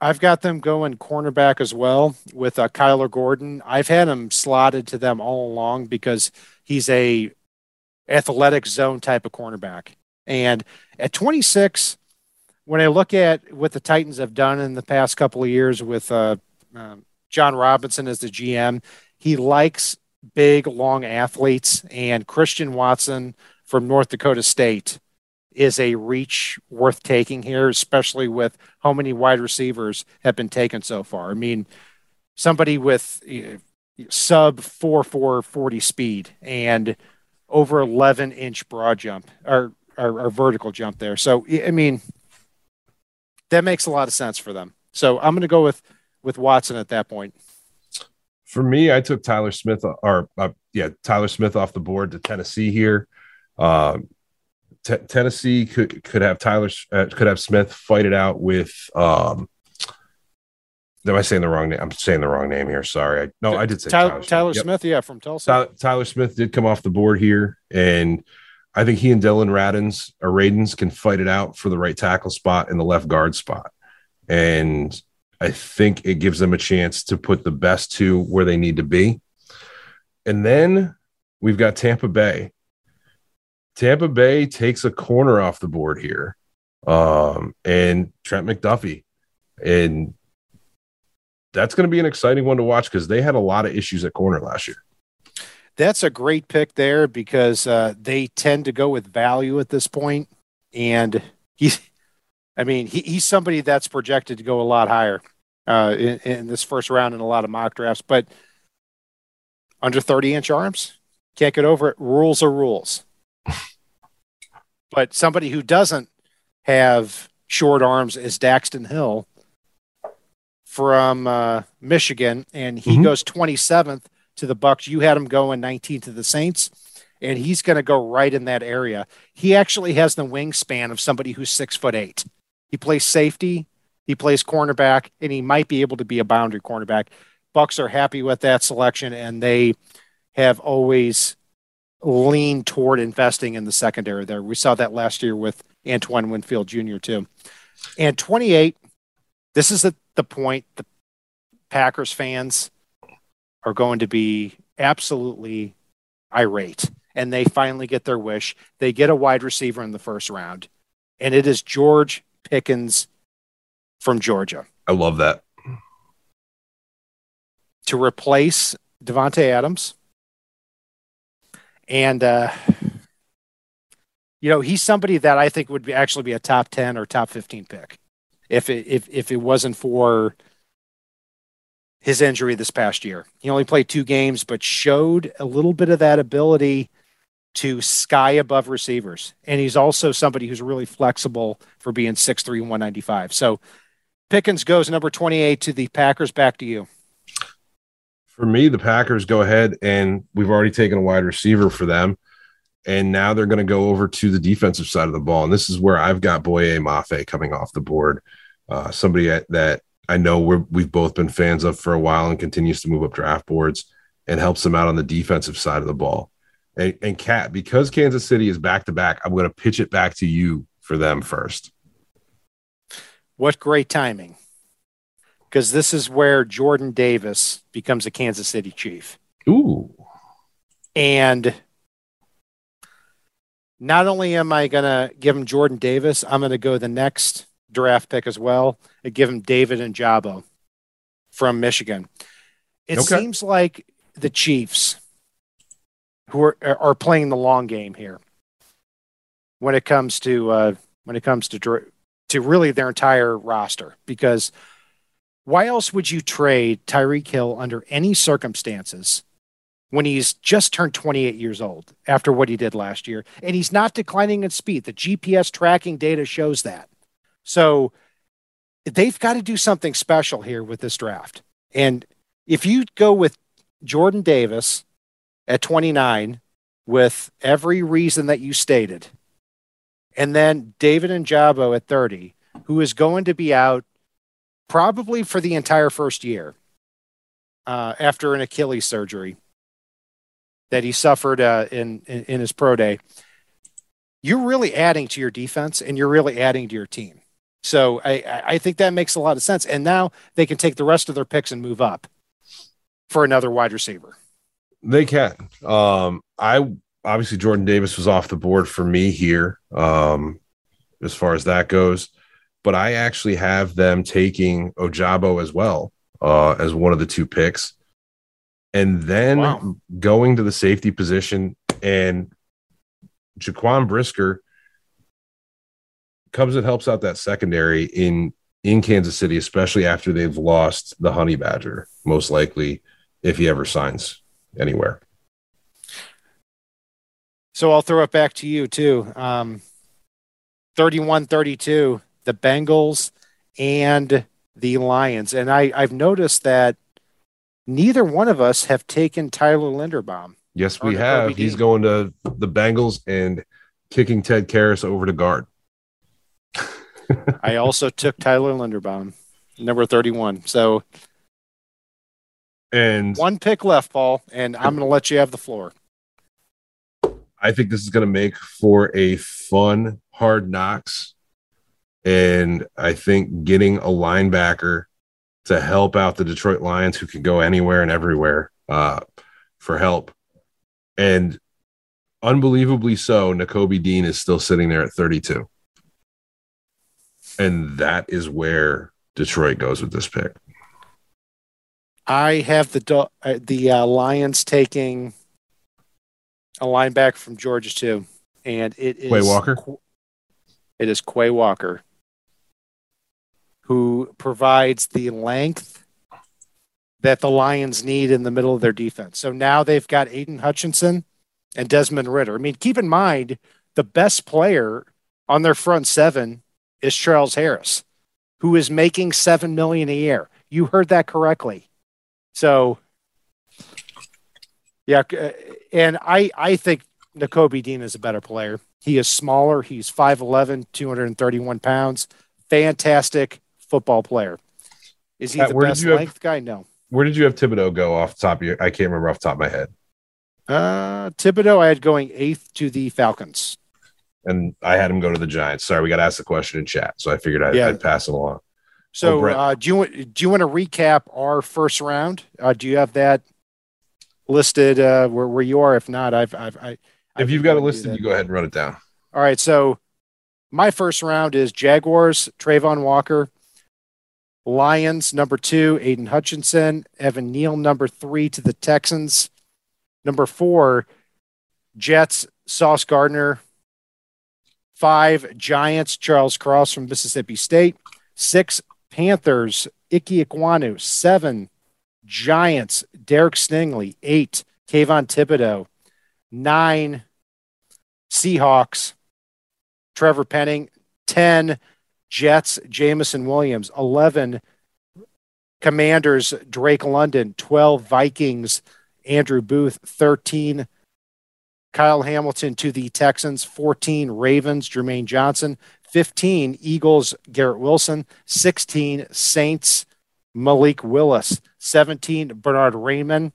I've got them going cornerback as well with Kyler Gordon. I've had him slotted to them all along because he's a athletic zone type of cornerback. And at 26, when I look at what the Titans have done in the past couple of years with John Robinson as the GM, he likes big, long athletes, and Christian Watson from North Dakota State is a reach worth taking here, especially with how many wide receivers have been taken so far. I mean, somebody with sub 4.40 speed and over 11-inch broad jump or vertical jump there. So, I mean, that makes a lot of sense for them. So I'm going to go with Watson at that point. For me, I took Tyler Smith off the board to Tennessee here. Tennessee could have Smith fight it out with. Am I saying the wrong name? I'm saying the wrong name here. Sorry. I did say Tyler Smith. Smith. Yep. Yeah, from Tulsa. Tyler Smith did come off the board here, and I think he and Dylan Radins can fight it out for the right tackle spot and the left guard spot, and I think it gives them a chance to put the best two where they need to be. And then we've got Tampa Bay. Tampa Bay takes a corner off the board here, and Trent McDuffie. And that's going to be an exciting one to watch because they had a lot of issues at corner last year. That's a great pick there because they tend to go with value at this point. And he's somebody that's projected to go a lot higher in this first round in a lot of mock drafts. But under 30-inch arms, can't get over it. Rules are rules. But somebody who doesn't have short arms is Daxton Hill from Michigan, and he goes 27th to the Bucs. You had him going 19th to the Saints, and he's going to go right in that area. He actually has the wingspan of somebody who's 6'8". He plays safety, he plays cornerback, and he might be able to be a boundary cornerback. Bucs are happy with that selection, and they have always lean toward investing in the secondary there. We saw that last year with Antoine Winfield Jr. too. And 28, this is at the point the Packers fans are going to be absolutely irate, and they finally get their wish. They get a wide receiver in the first round, and it is George Pickens from Georgia. I love that. To replace Devontae Adams. And, he's somebody that I think would be a top 10 or top 15 pick if it wasn't for his injury this past year. He only played 2 games, but showed a little bit of that ability to sky above receivers. And he's also somebody who's really flexible for being 6'3", 195. So Pickens goes number 28 to the Packers. Back to you. For me, the Packers go ahead, and we've already taken a wide receiver for them, and now they're going to go over to the defensive side of the ball, and this is where I've got Boye Mafe coming off the board, somebody that I know we've both been fans of for a while and continues to move up draft boards and helps them out on the defensive side of the ball. And Kat, because Kansas City is back-to-back, I'm going to pitch it back to you for them first. What great timing. Because this is where Jordan Davis becomes a Kansas City Chief. Ooh. And not only am I going to give him Jordan Davis, I'm going to go the next draft pick as well and give him David Njabo from Michigan. It seems like the Chiefs who are playing the long game here when it comes to to really their entire roster, because why else would you trade Tyreek Hill under any circumstances when he's just turned 28 years old after what he did last year? And he's not declining in speed. The GPS tracking data shows that. So they've got to do something special here with this draft. And if you go with Jordan Davis at 29 with every reason that you stated. And then David Njabo at 30, who is going to be out probably for the entire first year after an Achilles surgery that he suffered in his pro day. You're really adding to your defense, and you're really adding to your team. So I think that makes a lot of sense. And now they can take the rest of their picks and move up for another wide receiver. They can. Obviously, Jordan Davis was off the board for me here as far as that goes. But I actually have them taking Ojabo as well as one of the two picks. And then going to the safety position, and Jaquan Brisker comes and helps out that secondary in Kansas City, especially after they've lost the Honey Badger, most likely, if he ever signs anywhere. So I'll throw it back to you, too. 31-32, the Bengals and the Lions. And I've noticed that neither one of us have taken Tyler Linderbaum. Yes, we have. OBD. He's going to the Bengals and kicking Ted Karras over to guard. I also took Tyler Linderbaum, number 31. So, and one pick left, Paul, and I'm going to let you have the floor. I think this is going to make for a fun Hard Knocks, and I think getting a linebacker to help out the Detroit Lions, who can go anywhere and everywhere for help, and unbelievably so, Nakobe Dean is still sitting there at 32. And that is where Detroit goes with this pick. I have the Lions taking a linebacker from Georgia too, and it is Quay Walker. It is Quay Walker, who provides the length that the Lions need in the middle of their defense. So now they've got Aiden Hutchinson and Desmond Ridder. I mean, keep in mind the best player on their front seven is Charles Harris, who is making $7 million a year. You heard that correctly. So, yeah, and I think Nakobe Dean is a better player. He is smaller. He's 5'11", 231 pounds. Fantastic football player. Is he the best length guy? No. Where did you have Thibodeaux go off the top of your? I can't remember off the top of my head. Thibodeaux I had going 8th to the Falcons. And I had him go to the Giants. Sorry, we got asked the question in chat, so I figured I'd pass it along. So, do you want to recap our first round? Do you have that listed where you are? If not, if you've got it listed, you go ahead and run it down. All right. So, my first round is Jaguars, Travon Walker, Lions, number 2, Aiden Hutchinson, Evan Neal, number 3 to the Texans, number 4, Jets, Sauce Gardner. 5, Giants, Charles Cross from Mississippi State. 6, Panthers, Ikem Ekwonu. 7, Giants, Derek Stingley. 8, Kayvon Thibodeaux. 9, Seahawks, Trevor Penning. 10, Jets, Jamison Williams. 11, Commanders, Drake London. 12, Vikings, Andrew Booth. 13, Kyle Hamilton to the Texans. 14, Ravens, Jermaine Johnson. 15, Eagles, Garrett Wilson. 16, Saints, Malik Willis. 17, Bernhard Raimann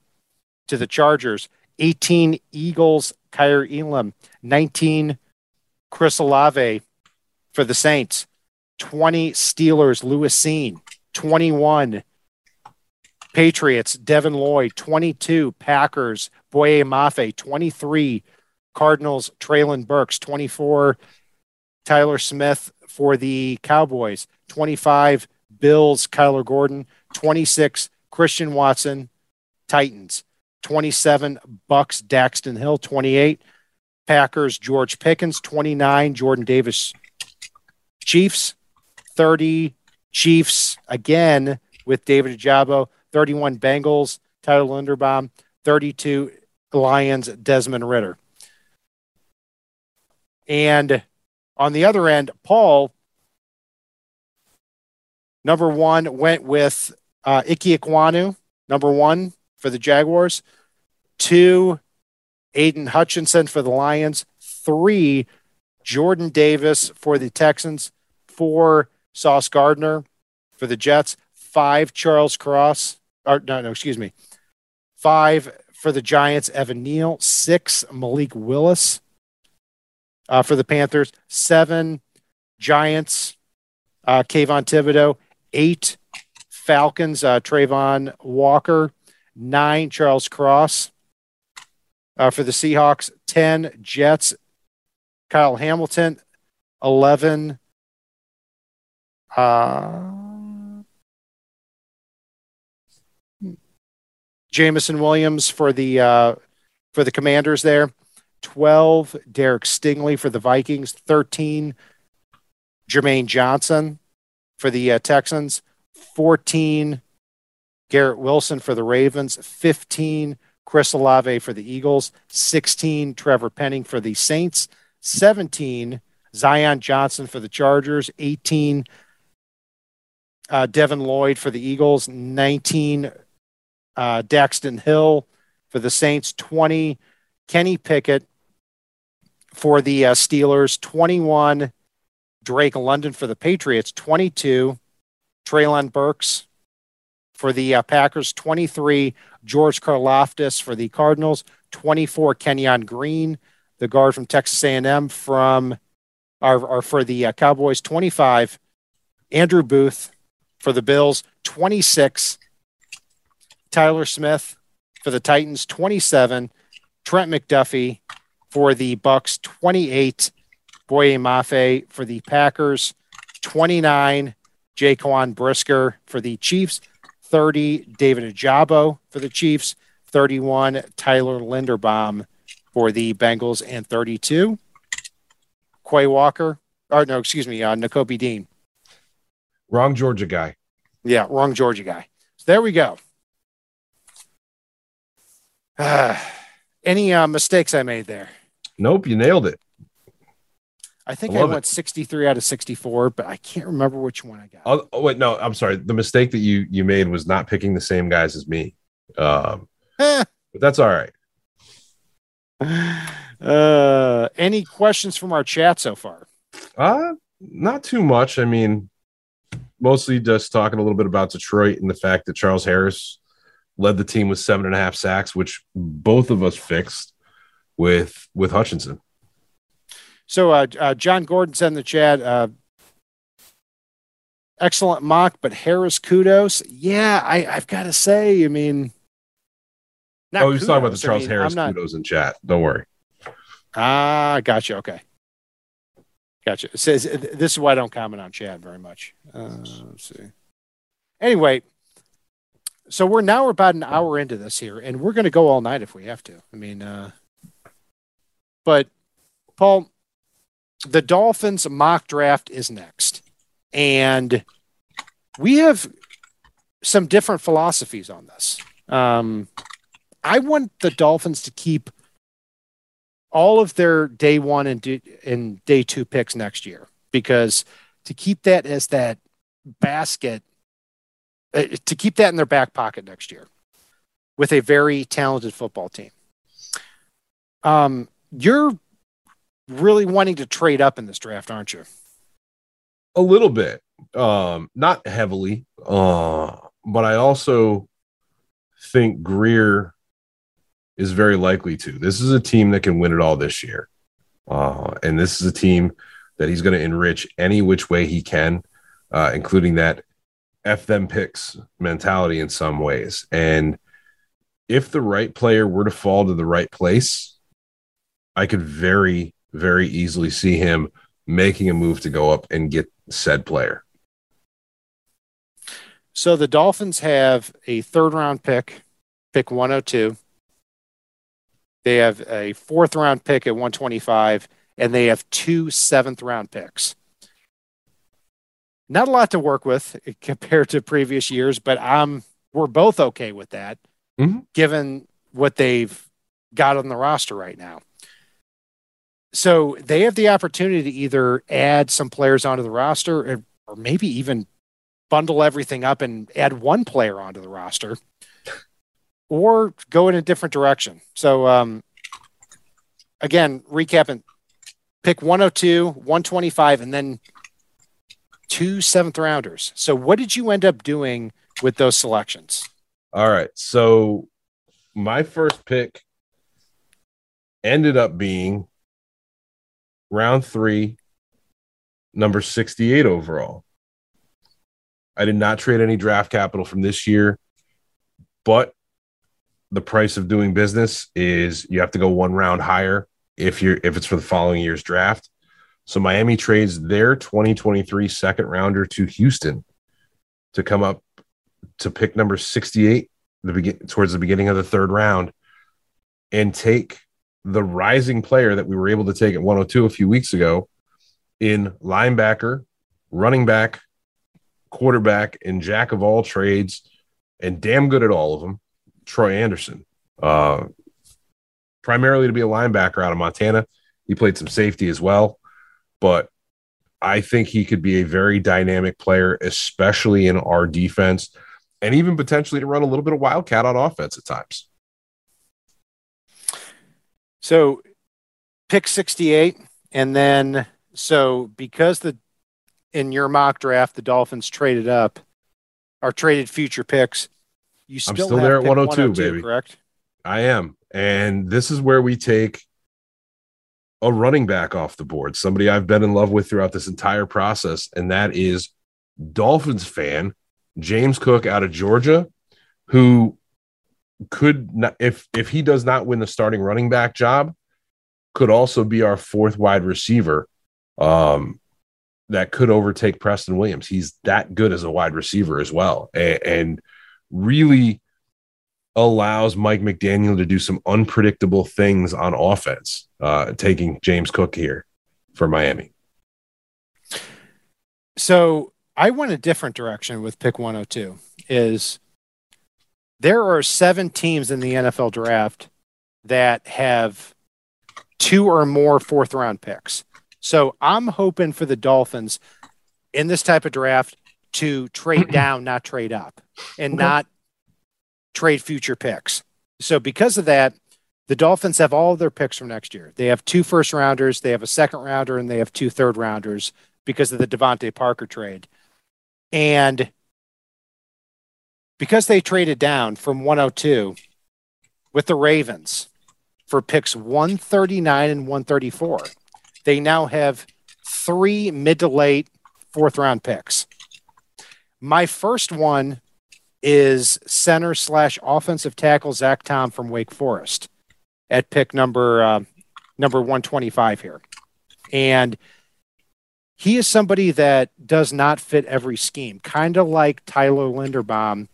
to the Chargers. 18, Eagles, Kyrie Elam. 19, Chris Olave for the Saints. 20, Steelers, Lewis Seen. 21, Patriots, Devin Lloyd. 22, Packers, Boye Mafe. 23, Cardinals, Treylon Burks. 24, Tyler Smith for the Cowboys. 25, Bills, Kyler Gordon. 26, Christian Watson, Titans. 27, Bucks, Daxton Hill. 28, Packers, George Pickens. 29, Jordan Davis, Chiefs. 30, Chiefs again with David Ajabo. 31, Bengals, Tyler Linderbaum. 32, Lions, Desmond Ridder. And on the other end, Paul, number 1, went with Ikem Ekwonu, number 1 for the Jaguars. 2, Aiden Hutchinson for the Lions, 3, Jordan Davis for the Texans, 4, Sauce Gardner for the Jets, 5, Charles Cross, or excuse me, 5 for the Giants, Evan Neal, 6, Malik Willis for the Panthers, 7, Giants, Kayvon Thibodeaux, 8, Falcons, Travon Walker, 9, Charles Cross for the Seahawks, 10, Jets, Kyle Hamilton, 11, Jamison Williams for the Commanders there, 12, Derek Stingley for the Vikings, 13, Jermaine Johnson for the Texans, 14, Garrett Wilson for the Ravens, 15, Chris Olave for the Eagles, 16, Trevor Penning for the Saints, 17, Zion Johnson for the Chargers, 18, Devin Lloyd for the Eagles, 19, Daxton Hill for the Saints, 20, Kenny Pickett for the Steelers, 21, Drake London for the Patriots, 22, Treylon Burks for the Packers, 23, George Karlaftis for the Cardinals, 24, Kenyon Green, the guard from Texas A&M for the Cowboys, 25, Andrew Booth for the Bills, 26, Tyler Smith for the Titans, 27, Trent McDuffie for the Bucks, 28, Boye Mafe for the Packers, 29, Jaquan Brisker for the Chiefs, 30, David Ajabo for the Chiefs, 31, Tyler Linderbaum for the Bengals, and 32, Nakobe Dean. Wrong Georgia guy. So there we go. Any mistakes I made there? Nope, you nailed it. I think I went 63 out of 64, but I can't remember which one I got. Oh, wait, no, I'm sorry. The mistake that you made was not picking the same guys as me. But that's all right. Any questions from our chat so far? Not too much. I mean, mostly just talking a little bit about Detroit and the fact that Charles Harris led the team with 7.5 sacks, which both of us fixed with Hutchinson. So John Gordon said in the chat, excellent mock, but Harris kudos. Yeah, I've got to say, I mean. Oh, he's talking about the Charles Harris kudos in chat. Don't worry. Gotcha. Okay. Gotcha. It says, this is why I don't comment on chat very much. Let's see. Anyway, so we're about an hour into this here, and we're going to go all night if we have to. I mean, but Paul, the Dolphins mock draft is next, and we have some different philosophies on this. I want the Dolphins to keep all of their day one and day two picks next year, because to keep that as that basket, to keep that in their back pocket next year with a very talented football team. You're really wanting to trade up in this draft, aren't you? A little bit, not heavily, but I also think Grier is very likely to. This is a team that can win it all this year. And this is a team that he's going to enrich any which way he can, including that F them picks mentality in some ways. And if the right player were to fall to the right place, I could very, very easily see him making a move to go up and get said player. So the Dolphins have a third-round pick, pick 102. They have a fourth-round pick at 125, and they have 2 seventh-round picks. Not a lot to work with compared to previous years, but we're both okay with that, given what they've got on the roster right now. So they have the opportunity to either add some players onto the roster or maybe even bundle everything up and add one player onto the roster, or go in a different direction. So again, recapping, pick 102, 125, and then 2 seventh-rounders. So what did you end up doing with those selections? All right. So my first pick ended up being round 3, number 68 overall. I did not trade any draft capital from this year, but the price of doing business is you have to go one round higher if it's for the following year's draft. So Miami trades their 2023 second rounder to Houston to come up to pick number 68 towards the beginning of the third round and take the rising player that we were able to take at 102 a few weeks ago in linebacker, running back, quarterback, and jack of all trades, and damn good at all of them, Troy Anderson, primarily to be a linebacker out of Montana. He played some safety as well, but I think he could be a very dynamic player, especially in our defense, and even potentially to run a little bit of wildcat on offense at times. So pick 68, and then because in your mock draft the Dolphins traded up or traded future picks, I'm still there at 102, baby. Correct? I am. And this is where we take a running back off the board, somebody I've been in love with throughout this entire process, and that is Dolphins fan James Cook out of Georgia, who could not, if he does not win the starting running back job, could also be our fourth wide receiver that could overtake Preston Williams. He's that good as a wide receiver as well, and really allows Mike McDaniel to do some unpredictable things on offense, taking James Cook here for Miami. So I went a different direction with pick 102. There are 7 teams in the NFL draft that have 2 or more fourth-round picks. So I'm hoping for the Dolphins in this type of draft to trade down, not trade up, and not trade future picks. So because of that, the Dolphins have all of their picks from next year. They have 2 first-rounders, they have a second-rounder, and they have 2 third-rounders because of the Devontae Parker trade. And because they traded down from 102 with the Ravens for picks 139 and 134, they now have 3 mid to late fourth-round picks. My first one is center/offensive tackle Zach Tom from Wake Forest at pick number 125 here. And he is somebody that does not fit every scheme, kind of like Tyler Linderbaum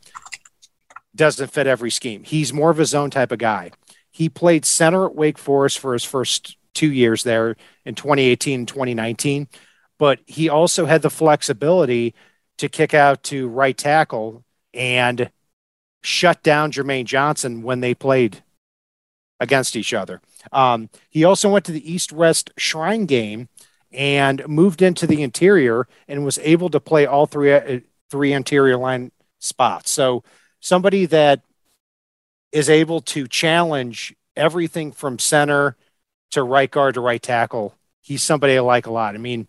doesn't fit every scheme. He's more of his own type of guy. He played center at Wake Forest for his first 2 years there in 2018 and 2019, but he also had the flexibility to kick out to right tackle and shut down Jermaine Johnson when they played against each other. He also went to the East-West Shrine Game and moved into the interior and was able to play all three interior line spots. So somebody that is able to challenge everything from center to right guard to right tackle, he's somebody I like a lot. I mean,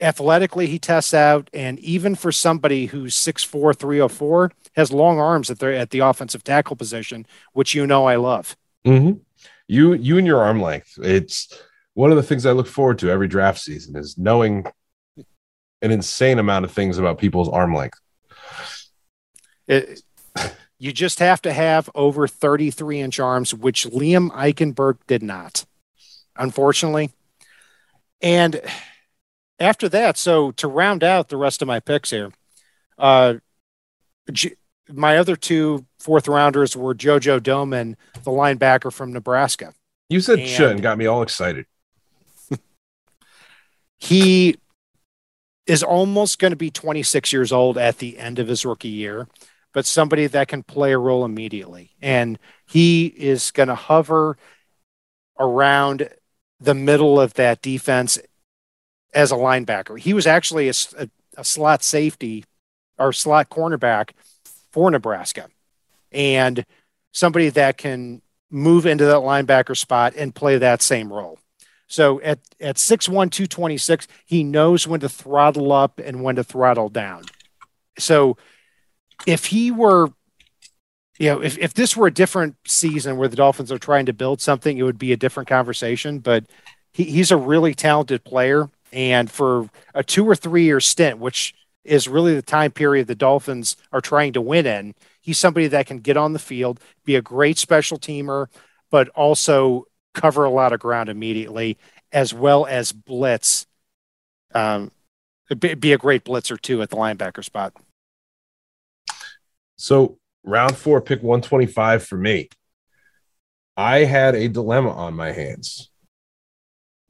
athletically, he tests out, and even for somebody who's 6'4", 304, has long arms at the offensive tackle position, which I love. Mm-hmm. You and your arm length. It's one of the things I look forward to every draft season is knowing an insane amount of things about people's arm length. You just have to have over 33-inch arms, which Liam Eichenberg did not, unfortunately. And after that, so to round out the rest of my picks here, my other 2 fourth-rounders were JoJo Doman, the linebacker from Nebraska. You said shit and got me all excited. He is almost going to be 26 years old at the end of his rookie year, but somebody that can play a role immediately. And he is going to hover around the middle of that defense as a linebacker. He was actually a slot safety or slot cornerback for Nebraska, and somebody that can move into that linebacker spot and play that same role. So at 6'1", 226, he knows when to throttle up and when to throttle down. So if he were, you know, if this were a different season where the Dolphins are trying to build something, it would be a different conversation. But he's a really talented player. And for a 2 or 3 year stint, which is really the time period the Dolphins are trying to win in, he's somebody that can get on the field, be a great special teamer, but also cover a lot of ground immediately, as well as blitz, be a great blitzer too at the linebacker spot. So round 4, pick 125 for me. I had a dilemma on my hands.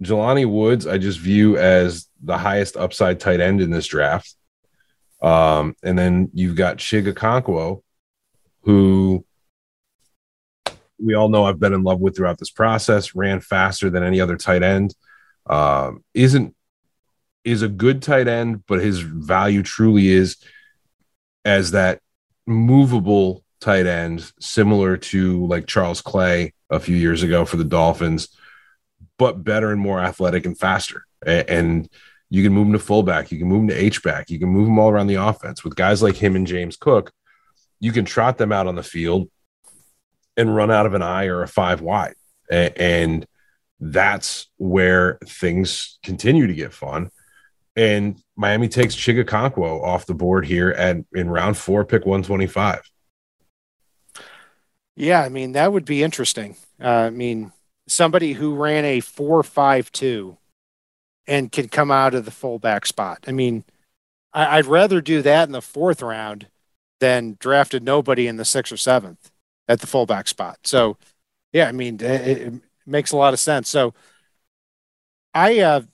Jelani Woods, I just view as the highest upside tight end in this draft. And then you've got Chig Okonkwo, who we all know I've been in love with throughout this process, ran faster than any other tight end, is a good tight end, but his value truly is as that movable tight end, similar to like Charles Clay a few years ago for the Dolphins, but better and more athletic and faster. And you can move him to fullback. You can move him to H-back. You can move him all around the offense. With guys like him and James Cook, you can trot them out on the field and run out of an eye or a 5 wide. And that's where things continue to get fun. And Miami takes Chig Okonkwo off the board here in round 4, pick 125. Yeah, I mean, that would be interesting. I mean, somebody who ran a 4.52 and can come out of the fullback spot. I mean, I'd rather do that in the 4th round than drafted nobody in the 6th or 7th at the fullback spot. So, yeah, I mean, it makes a lot of sense. So my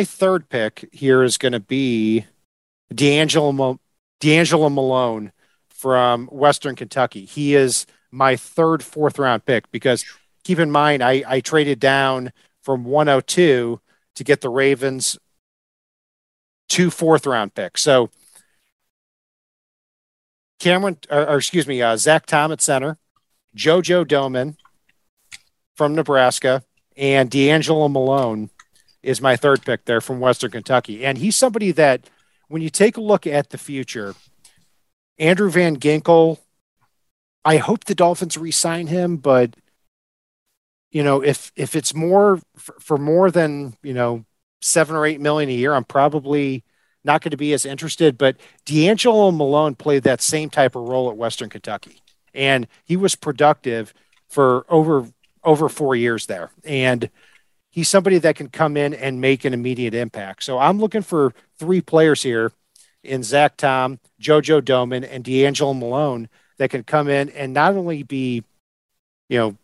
3rd pick here is going to be D'Angelo Malone from Western Kentucky. He is my 3rd 4th round pick because keep in mind, I traded down from 102 to get the Ravens 2 4th round picks. So Zach Tom at center, JoJo Doman from Nebraska, and D'Angelo Malone is my 3rd pick there from Western Kentucky. And he's somebody that when you take a look at the future, Andrew Van Ginkel, I hope the Dolphins re-sign him, but you know, if it's more for more than, you know, $7 or $8 million a year, I'm probably not going to be as interested. But D'Angelo Malone played that same type of role at Western Kentucky, and he was productive for over 4 years there. And he's somebody that can come in and make an immediate impact. So I'm looking for 3 players here in Zach Tom, JoJo Doman, and D'Angelo Malone that can come in and not only be, you know,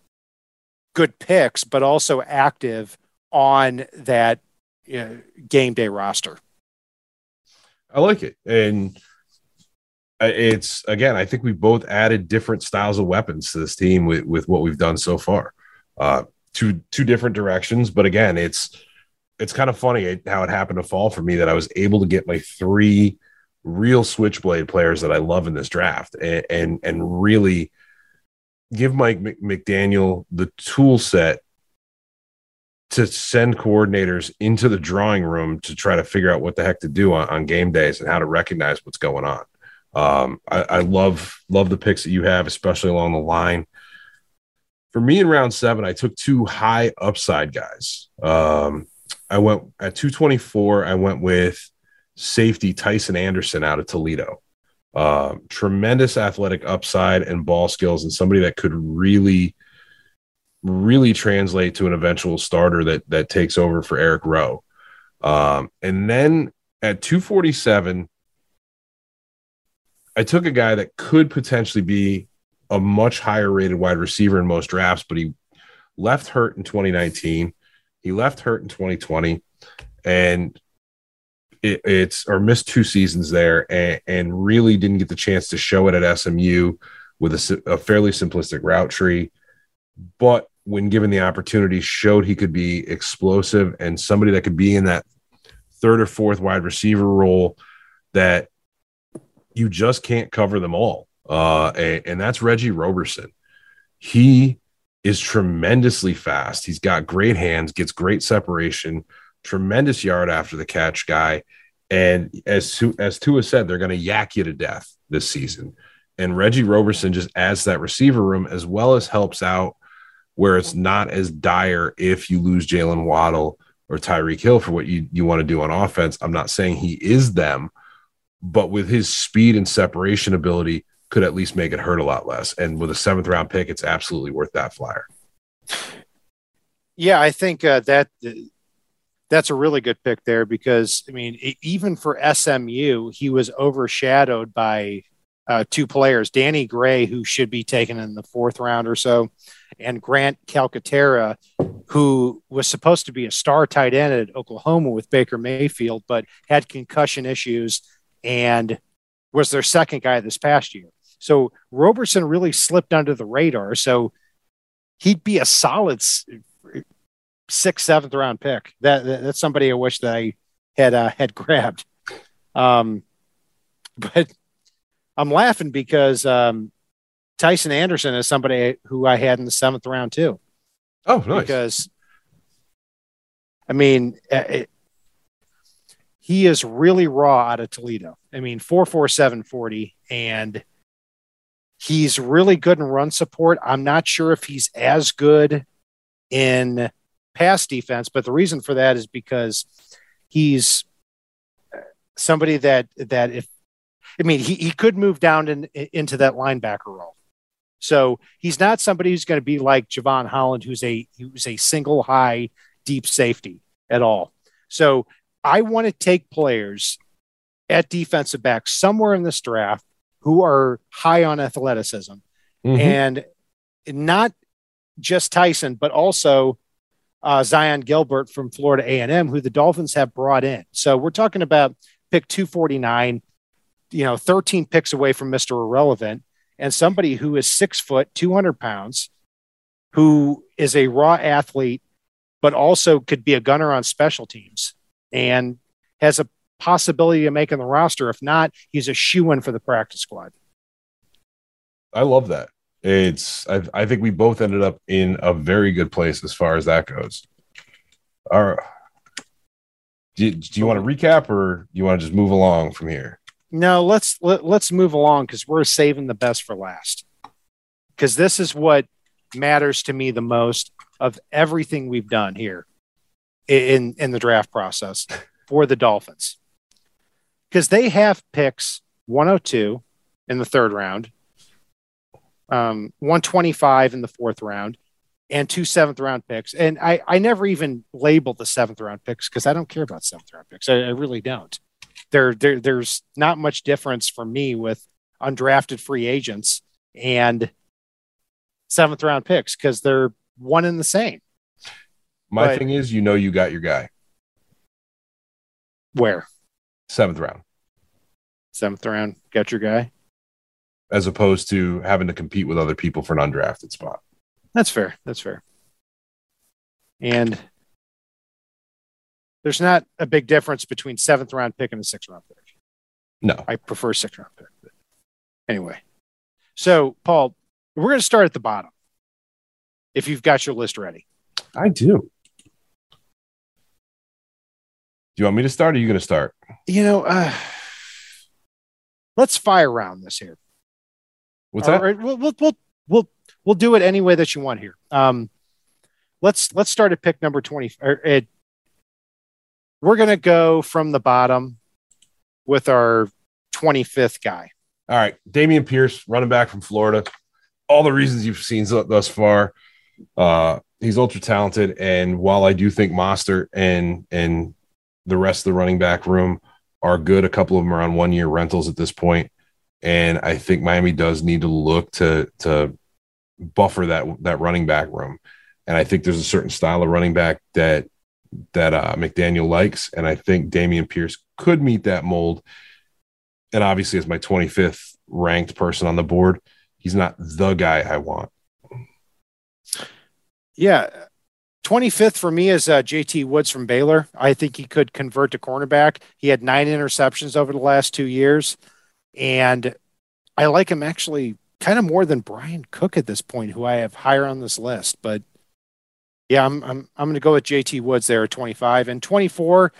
good picks, but also active on that, you know, game day roster. I like it. And it's, again, I think we both added different styles of weapons to this team with what we've done so far. Two different directions. But again, it's kind of funny how it happened to fall for me that I was able to get my 3 real switchblade players that I love in this draft and really give Mike McDaniel the tool set to send coordinators into the drawing room to try to figure out what the heck to do on game days and how to recognize what's going on. I love the picks that you have, especially along the line. For me in round 7, I took 2 high upside guys. I went at 224. I went with safety Tyson Anderson out of Toledo. Tremendous athletic upside and ball skills, and somebody that could really, really translate to an eventual starter that takes over for Eric Rowe. And then at 247, I took a guy that could potentially be a much higher rated wide receiver in most drafts, but he left hurt in 2019. He left hurt in 2020, and missed 2 seasons there and really didn't get the chance to show it at SMU with a fairly simplistic route tree. But when given the opportunity, showed he could be explosive and somebody that could be in that 3rd or 4th wide receiver role that you just can't cover them all. and that's Reggie Roberson. He is tremendously fast. He's got great hands, gets great separation, tremendous yard after the catch guy. And as Tua said, they're going to yak you to death this season. And Reggie Roberson just adds to that receiver room, as well as helps out where it's not as dire if you lose Jalen Waddle or Tyreek Hill for what you want to do on offense. I'm not saying he is them, but with his speed and separation ability, could at least make it hurt a lot less. And with a 7th round pick, it's absolutely worth that flyer. Yeah, I think that's a really good pick there, because, I mean, even for SMU, he was overshadowed by two players, Danny Gray, who should be taken in the 4th round or so, and Grant Calcaterra, who was supposed to be a star tight end at Oklahoma with Baker Mayfield, but had concussion issues and was their second guy this past year. So Roberson really slipped under the radar. So he'd be a solid 6th, 7th round pick. That's somebody I wish that I had grabbed. But I'm laughing because Tyson Anderson is somebody who I had in the 7th round too. Oh, nice. Because, I mean, he is really raw out of Toledo. I mean, 4.47 40, and he's really good in run support. I'm not sure if he's as good in pass defense, but the reason for that is because he's somebody that if, I mean, he could move down into that linebacker role. So he's not somebody who's going to be like Javon Holland, who's a single high deep safety at all. So I want to take players at defensive back somewhere in this draft who are high on athleticism, and not just Tyson, but also Zion Gilbert from Florida A&M, who the Dolphins have brought in. So we're talking about pick 249, 13 picks away from Mr. Irrelevant, and somebody who is 6 foot, 200 pounds, who is a raw athlete, but also could be a gunner on special teams and has a possibility of making the roster. If not, he's a shoo-in for the practice squad. I love that. I think we both ended up in a very good place as far as that goes. All right. Do you want to recap, or you want to just move along from here? No, let's move along, because we're saving the best for last, because this is what matters to me the most of everything we've done here in the draft process for the Dolphins. Because they have picks 102 in the 3rd round, 125 in the 4th round, and 2 7th round picks. And I never even label the 7th round picks, because I don't care about 7th round picks. I really don't. There's not much difference for me with undrafted free agents and 7th round picks, because they're one and the same. My thing is, you got your guy. Where? 7th round. 7th round, got your guy. As opposed to having to compete with other people for an undrafted spot. That's fair. And there's not a big difference between 7th round pick and a 6th round pick. No. I prefer 6th round pick. But anyway. So, Paul, we're going to start at the bottom. If you've got your list ready. I do. Do you want me to start, or are you going to start? Let's fire round this here. What's that? All right, we'll do it any way that you want here. Let's start at pick number 20. We're going to go from the bottom with our 25th guy. All right, Dameon Pierce, running back from Florida. All the reasons you've seen thus far. He's ultra talented, and while I do think Mostert and the rest of the running back room are good, a couple of them are on 1-year rentals at this point, and I think Miami does need to look to buffer that running back room. And I think there's a certain style of running back that McDaniel likes, and I think Dameon Pierce could meet that mold. And obviously, as my 25th ranked person on the board, he's not the guy I want. Yeah. 25th for me is JT Woods from Baylor. I think he could convert to cornerback. He had 9 interceptions over the last 2 years, and I like him actually kind of more than Brian Cook at this point, who I have higher on this list. But yeah, I'm going to go with JT Woods there at 25 and 24.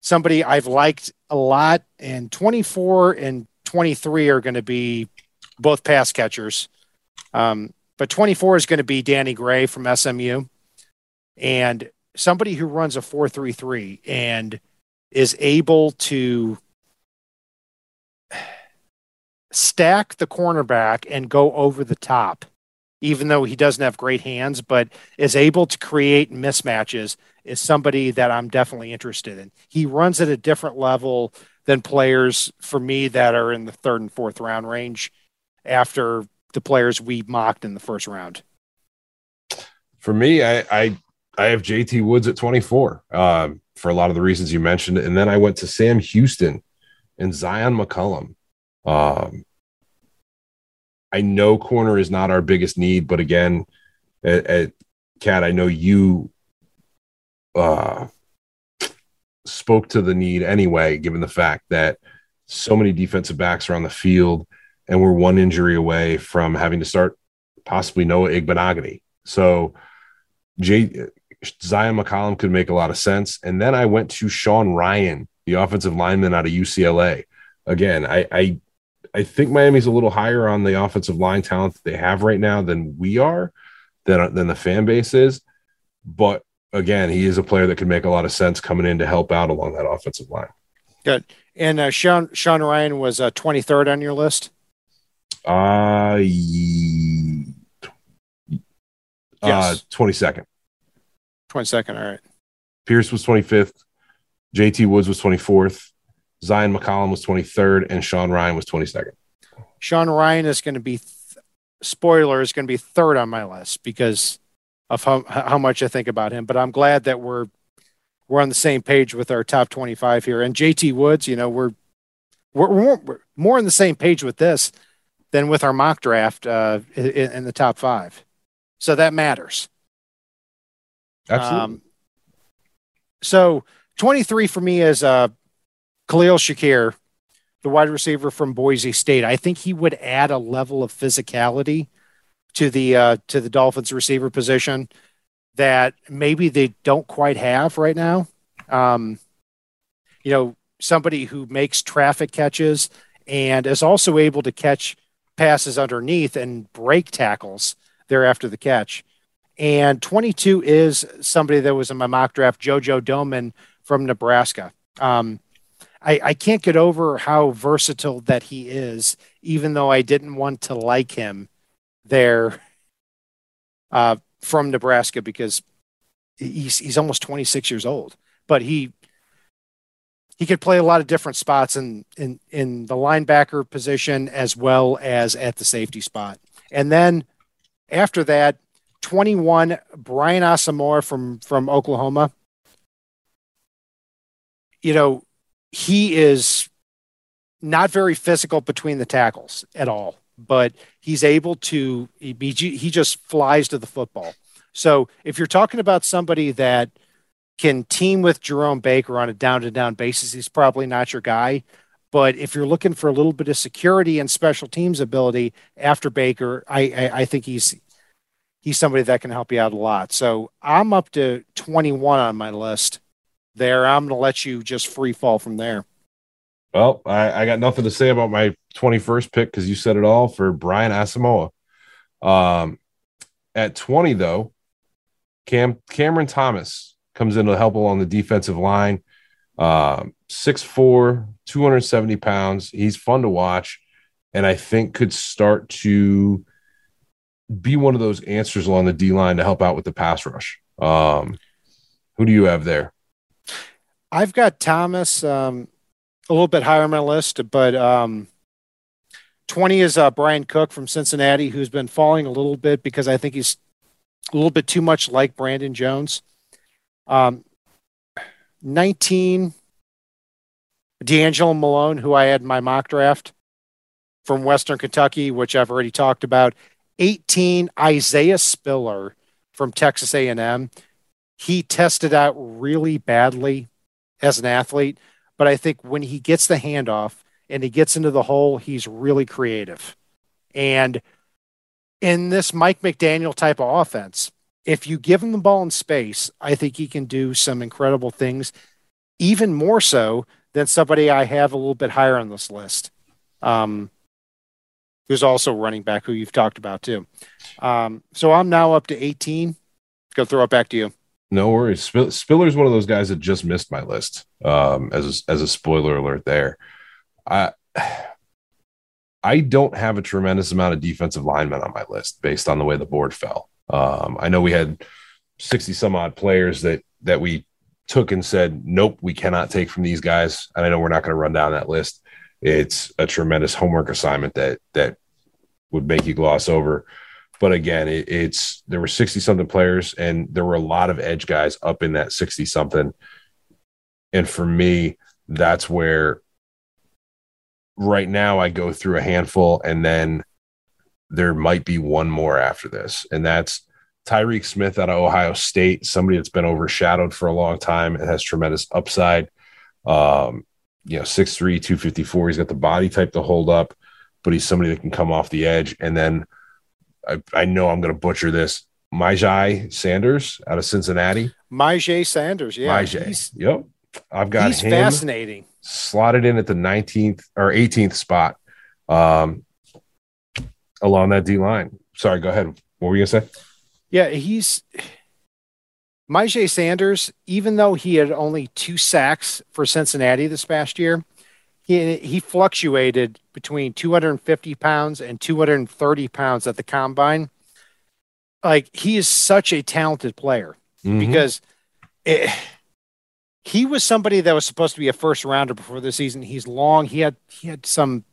Somebody I've liked a lot, and 24 and 23 are going to be both pass catchers. But 24 is going to be Danny Gray from SMU, and somebody who runs a 4.33 and is able to stack the cornerback and go over the top, even though he doesn't have great hands, but is able to create mismatches, is somebody that I'm definitely interested in. He runs at a different level than players for me that are in the third and fourth round range after the players we mocked in the first round. For me, I have JT Woods at 24 for a lot of the reasons you mentioned. And then I went to Sam Houston and Zion McCollum. I know corner is not our biggest need, but again, at Kat, I know you spoke to the need anyway, given the fact that so many defensive backs are on the field and we're one injury away from having to start possibly Noah Igbenogany. So Zion McCollum could make a lot of sense. And then I went to Sean Ryan, the offensive lineman out of UCLA. Again, I think Miami's a little higher on the offensive line talent that they have right now than we are, than the fan base is. But again, he is a player that could make a lot of sense coming in to help out along that offensive line. Good. And Sean Ryan was 23rd on your list. Yes. 22nd. All right. Pierce was 25th. JT Woods was 24th. Zion McCollum was 23rd, and Sean Ryan was 22nd. Sean Ryan is going to be, spoiler, is going to be third on my list because of how much I think about him. But I'm glad that we're on the same page with our top 25 here. And JT Woods, you know, we're more on the same page with this than with our mock draft in the top five. So that matters. Absolutely. So 23 for me is Khalil Shakir, the wide receiver from Boise State. I think he would add a level of physicality to the Dolphins receiver position that maybe they don't quite have right now. You know, somebody who makes traffic catches and is also able to catch passes underneath and break tackles there after the catch. And 22 is somebody that was in my mock draft, JoJo Doman from Nebraska. I can't get over how versatile that he is, even though I didn't want to like him there from Nebraska because he's almost 26 years old. But he could play a lot of different spots in the linebacker position as well as at the safety spot. And then after that, 21, Brian Osamor from Oklahoma. You know, he is not very physical between the tackles at all, but he's able to, he just flies to the football. So if you're talking about somebody that can team with Jerome Baker on a down-to-down basis, he's probably not your guy. But if you're looking for a little bit of security and special teams ability after Baker, I think he's somebody that can help you out a lot. So I'm up to 21 on my list there. I'm going to let you just free fall from there. Well, I got nothing to say about my 21st pick because you said it all for Brian Asamoah. At 20, though, Cameron Thomas comes in to help along the defensive line. 6'4", 270 pounds. He's fun to watch, and I think could start to be one of those answers along the D-line to help out with the pass rush. Who do you have there? I've got Thomas a little bit higher on my list, but 20 is Brian Cook from Cincinnati, who's been falling a little bit because I think he's a little bit too much like Brandon Jones. 19, D'Angelo Malone, who I had in my mock draft from Western Kentucky, which I've already talked about. 18, Isaiah Spiller from Texas A&M. He tested out really badly as an athlete, but I think when he gets the handoff and he gets into the hole, he's really creative. And in this Mike McDaniel type of offense, if you give him the ball in space, I think he can do some incredible things, even more so than somebody I have a little bit higher on this list, who's also running back, who you've talked about too. So I'm now up to 18. Go throw it back to you. No worries. Spiller's one of those guys that just missed my list. As a spoiler alert there. I don't have a tremendous amount of defensive linemen on my list based on the way the board fell. I know we had 60 some odd players that we took and said, nope, we cannot take from these guys. And I know we're not going to run down that list. It's a tremendous homework assignment that would make you gloss over. But again, there were 60 something players, and there were a lot of edge guys up in that 60 something. And for me, that's where right now I go through a handful, and then there might be one more after this. And that's Tyreek Smith out of Ohio State, somebody that's been overshadowed for a long time and has tremendous upside. 6'3", 254. He's got the body type to hold up, but he's somebody that can come off the edge. And then I know I'm going to butcher this. Myjai Sanders out of Cincinnati. Myjai Sanders, yeah. Myjai, yep. I've got him fascinating. Slotted in at the 19th or 18th spot along that D-line. Sorry, go ahead. What were you going to say? Yeah, Myjai Sanders, even though he had only 2 sacks for Cincinnati this past year, he fluctuated between 250 pounds and 230 pounds at the combine. Like, he is such a talented player because he was somebody that was supposed to be a first rounder before the season. He's long. He had some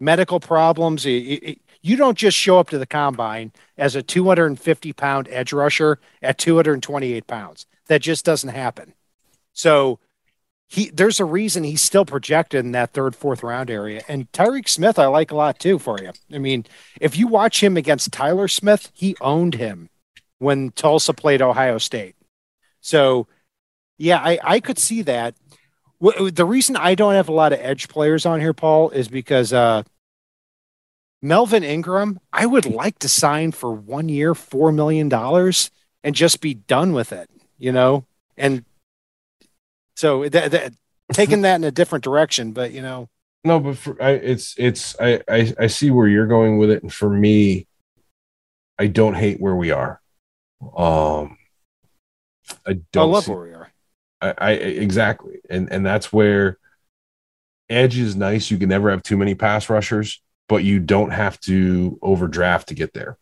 medical problems. You don't just show up to the combine as a 250 pound edge rusher at 228 pounds. That just doesn't happen. So there's a reason he's still projected in that 3rd, 4th round area. And Tyreek Smith, I like a lot too for you. I mean, if you watch him against Tyler Smith, he owned him when Tulsa played Ohio State. So yeah, I could see that. The reason I don't have a lot of edge players on here, Paul, is because Melvin Ingram, I would like to sign for 1 year, $4 million and just be done with it, you know? And so taking that in a different direction, but you know, no, but I see where you're going with it. And for me, I don't hate where we are. I love where we are. I exactly. And that's where edge is nice. You can never have too many pass rushers, but you don't have to overdraft to get there.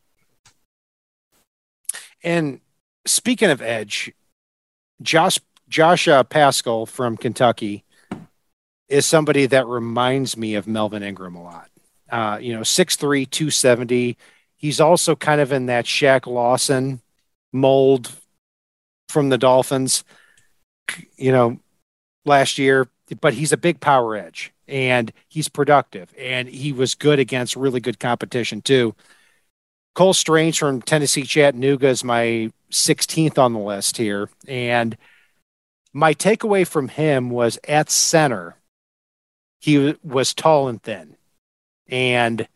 And speaking of edge, Josh Pascal from Kentucky is somebody that reminds me of Melvin Ingram a lot. 6'3", 270. He's also kind of in that Shaq Lawson mold from the Dolphins, last year, but he's a big power edge and he's productive and he was good against really good competition too. Cole Strange from Tennessee Chattanooga is my 16th on the list here. And my takeaway from him was at center, he was tall and thin. And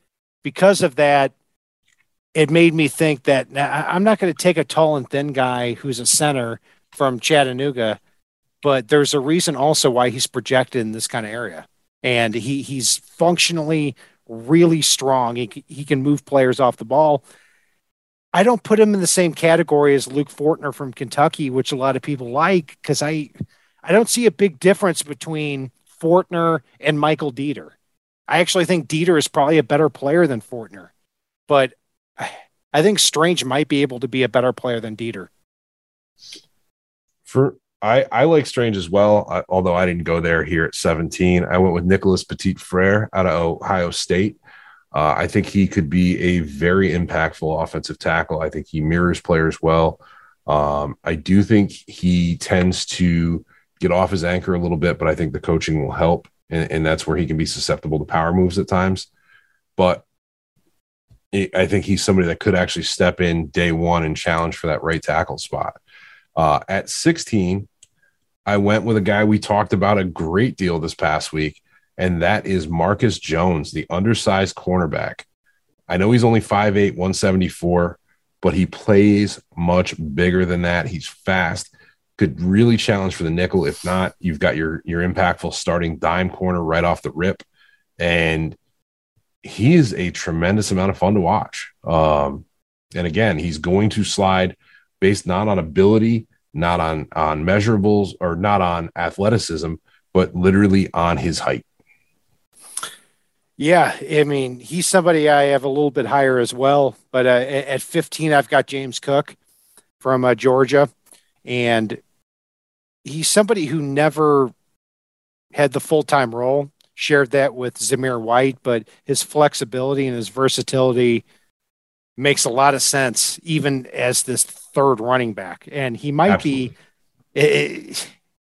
because of that, it made me think that I'm not going to take a tall and thin guy who's a center from Chattanooga, but there's a reason also why he's projected in this kind of area. And he's functionally really strong. He can move players off the ball. I don't put him in the same category as Luke Fortner from Kentucky, which a lot of people like, because I don't see a big difference between Fortner and Michael Dieter. I actually think Dieter is probably a better player than Fortner, but I think Strange might be able to be a better player than Dieter. I like Strange as well, although I didn't go there here at 17. I went with Nicholas Petit-Frere out of Ohio State. I think he could be a very impactful offensive tackle. I think he mirrors players well. I do think he tends to get off his anchor a little bit, but I think the coaching will help, and that's where he can be susceptible to power moves at times. But I think he's somebody that could actually step in day one and challenge for that right tackle spot. At 16, I went with a guy we talked about a great deal this past week, and that is Marcus Jones, the undersized cornerback. I know he's only 5'8", 174, but he plays much bigger than that. He's fast, could really challenge for the nickel. If not, you've got your impactful starting dime corner right off the rip. And he is a tremendous amount of fun to watch. And again, he's going to slide based not on ability, not on measurables, or not on athleticism, but literally on his height. Yeah, I mean, he's somebody I have a little bit higher as well. But at 15, I've got James Cook from Georgia. And he's somebody who never had the full-time role, shared that with Zamir White, but his flexibility and his versatility makes a lot of sense, even as this third running back. And he might be, I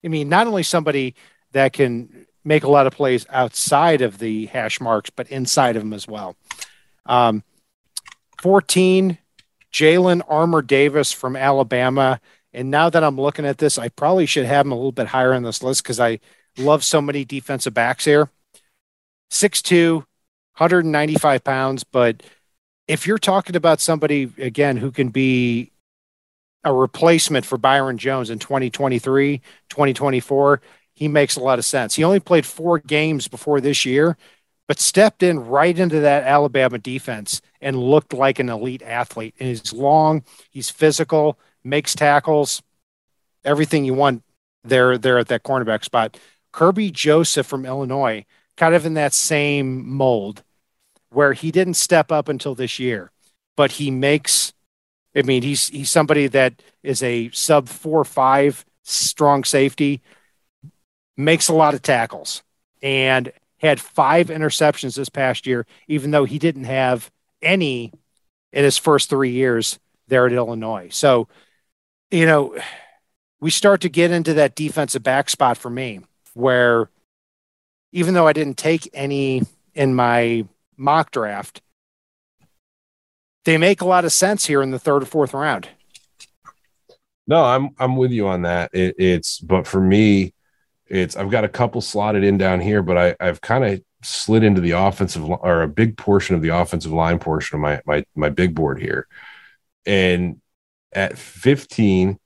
mean, not only somebody that can make a lot of plays outside of the hash marks, but inside of them as well. 14, Jalen Armour Davis from Alabama. And now that I'm looking at this, I probably should have him a little bit higher on this list because I love so many defensive backs here. 6'2", 195 pounds. But if you're talking about somebody, again, who can be a replacement for Byron Jones in 2023, 2024, he makes a lot of sense. He only played 4 games before this year, but stepped in right into that Alabama defense and looked like an elite athlete. And he's long, he's physical, makes tackles, everything you want there at that cornerback spot. Kirby Joseph from Illinois, kind of in that same mold where he didn't step up until this year, but he makes, I mean, he's somebody that is a sub 4.5 strong safety, makes a lot of tackles, and had 5 interceptions this past year, even though he didn't have any in his first 3 years there at Illinois. So, you know, we start to get into that defensive back spot for me, where even though I didn't take any in my mock draft, they make a lot of sense here in the third or fourth round. No, I'm with you on that. But for me, I've got a couple slotted in down here, but I've kind of slid into the offensive or a big portion of the offensive line portion of my big board here. And at 15,